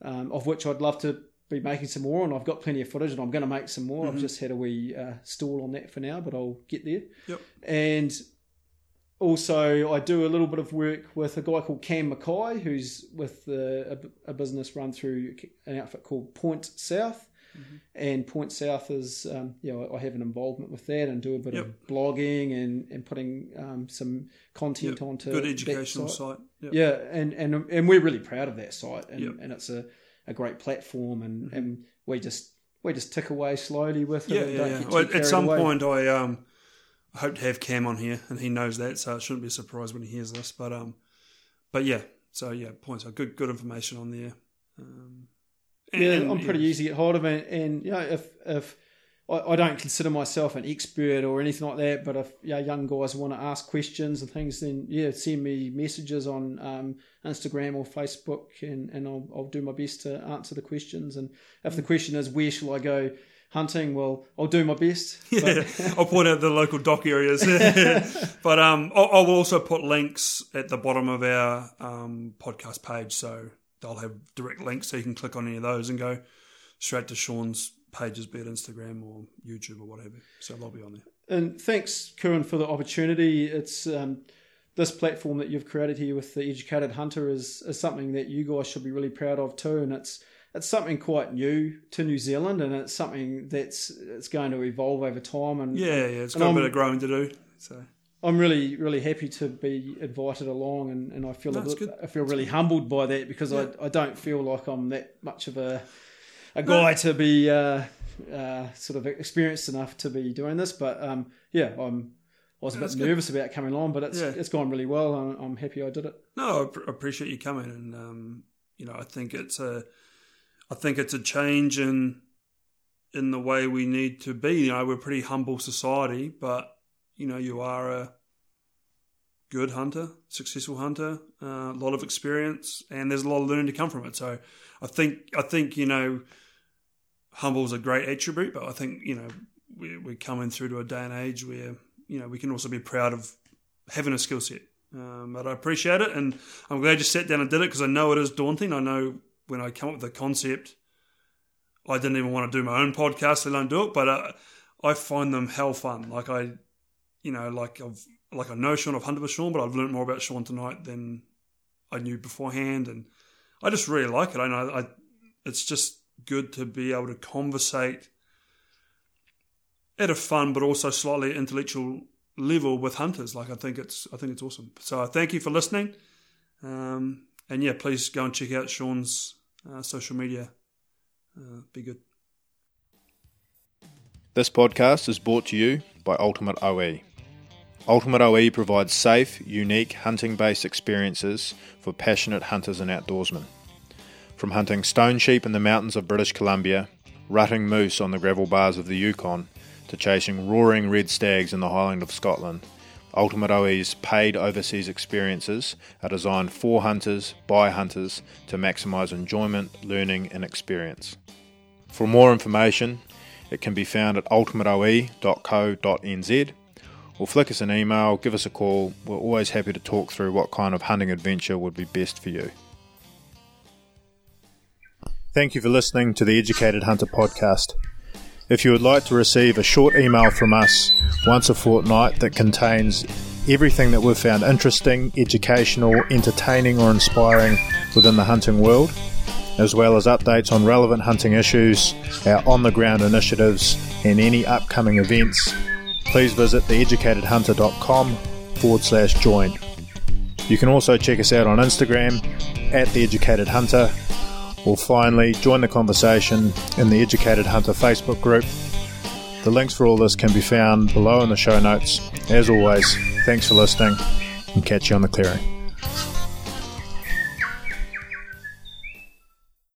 um, of which I'd love to be making some more, and I've got plenty of footage and I'm going to make some more. Mm-hmm. I've just had a wee uh, stall on that for now, but I'll get there. Yep. And also I do a little bit of work with a guy called Cam Mackay, who's with a, a business run through an outfit called Point South. Mm-hmm. And Point South is, um, you know, I have an involvement with that and do a bit yep. of blogging and, and putting um, some content yep. onto good educational that site. site. Yep. Yeah. And, and, and we're really proud of that site, and, yep. and it's a, a great platform, and, mm-hmm. and we just we just tick away slowly with it. Yeah, and don't yeah. Get too well, carried at some away. point, I um I hope to have Cam on here, and he knows that, so it shouldn't be a surprise when he hears this. But um, but yeah, so yeah, points are good. Good information on there. Um, and, yeah, I'm yeah. pretty easy to get hold of, and, and you know, if if I, I don't consider myself an expert or anything like that, but if yeah, young guys want to ask questions and things, then yeah, send me messages on um. Instagram or Facebook, and, and I'll, I'll do my best to answer the questions. And if the question is, where shall I go hunting? Well, I'll do my best. Yeah, I'll point out the local dock areas. But um, I'll, I'll also put links at the bottom of our um, podcast page, so they'll have direct links so you can click on any of those and go straight to Shaun's pages, be it Instagram or YouTube or whatever. So they'll be on there. And thanks, Curran, for the opportunity. It's... Um, This platform that you've created here with the Educated Hunter is, is something that you guys should be really proud of too, and it's it's something quite new to New Zealand, and it's something that's it's going to evolve over time. And yeah, yeah, it's got a bit of growing to do. So I'm really, really happy to be invited along, and, and I feel no, a bit, I feel really humbled by that, because yeah. I, I don't feel like I'm that much of a a guy no. to be uh, uh, sort of experienced enough to be doing this. But um, yeah, I'm. I was a bit nervous about coming on, but it's yeah. it's gone really well. I'm, I'm happy I did it. No, I pr- appreciate you coming, and um, you know, I think it's a, I think it's a change in, in the way we need to be. You know, we're a pretty humble society, but you know, you are a good hunter, successful hunter, a uh, lot of experience, and there's a lot of learning to come from it. So, I think I think you know, humble is a great attribute, but I think you know, we're, we're coming through to a day and age where you know, we can also be proud of having a skill set. Um, but I appreciate it, and I'm glad you sat down and did it, because I know it is daunting. I know when I come up with the concept, I didn't even want to do my own podcast, let alone do it. But uh, I find them hell fun. Like I, you know, like I've like I know Shaun, I've hunted with Shaun, but I've learned more about Shaun tonight than I knew beforehand, and I just really like it. I know I, it's just good to be able to conversate at a fun but also slightly intellectual level with hunters. Like I think it's I think it's awesome. So I thank you for listening. Um, and yeah, please go and check out Shaun's uh, social media. Uh, be good. This podcast is brought to you by Ultimate O E. Ultimate O E provides safe, unique, hunting-based experiences for passionate hunters and outdoorsmen. From hunting stone sheep in the mountains of British Columbia, rutting moose on the gravel bars of the Yukon, to chasing roaring red stags in the Highland of Scotland, Ultimate O E's paid overseas experiences are designed for hunters, by hunters, to maximise enjoyment, learning and experience. For more information, it can be found at ultimate o e dot co dot n z, or flick us an email, give us a call. We're always happy to talk through what kind of hunting adventure would be best for you. Thank you for listening to the Educated Hunter Podcast. If you would like to receive a short email from us once a fortnight that contains everything that we've found interesting, educational, entertaining or inspiring within the hunting world, as well as updates on relevant hunting issues, our on-the-ground initiatives and any upcoming events, please visit theeducatedhunter.com forward slash join. You can also check us out on Instagram at theeducatedhunter. Or finally, join the conversation in the Educated Hunter Facebook group. The links for all this can be found below in the show notes. As always, thanks for listening, and catch you on the clearing.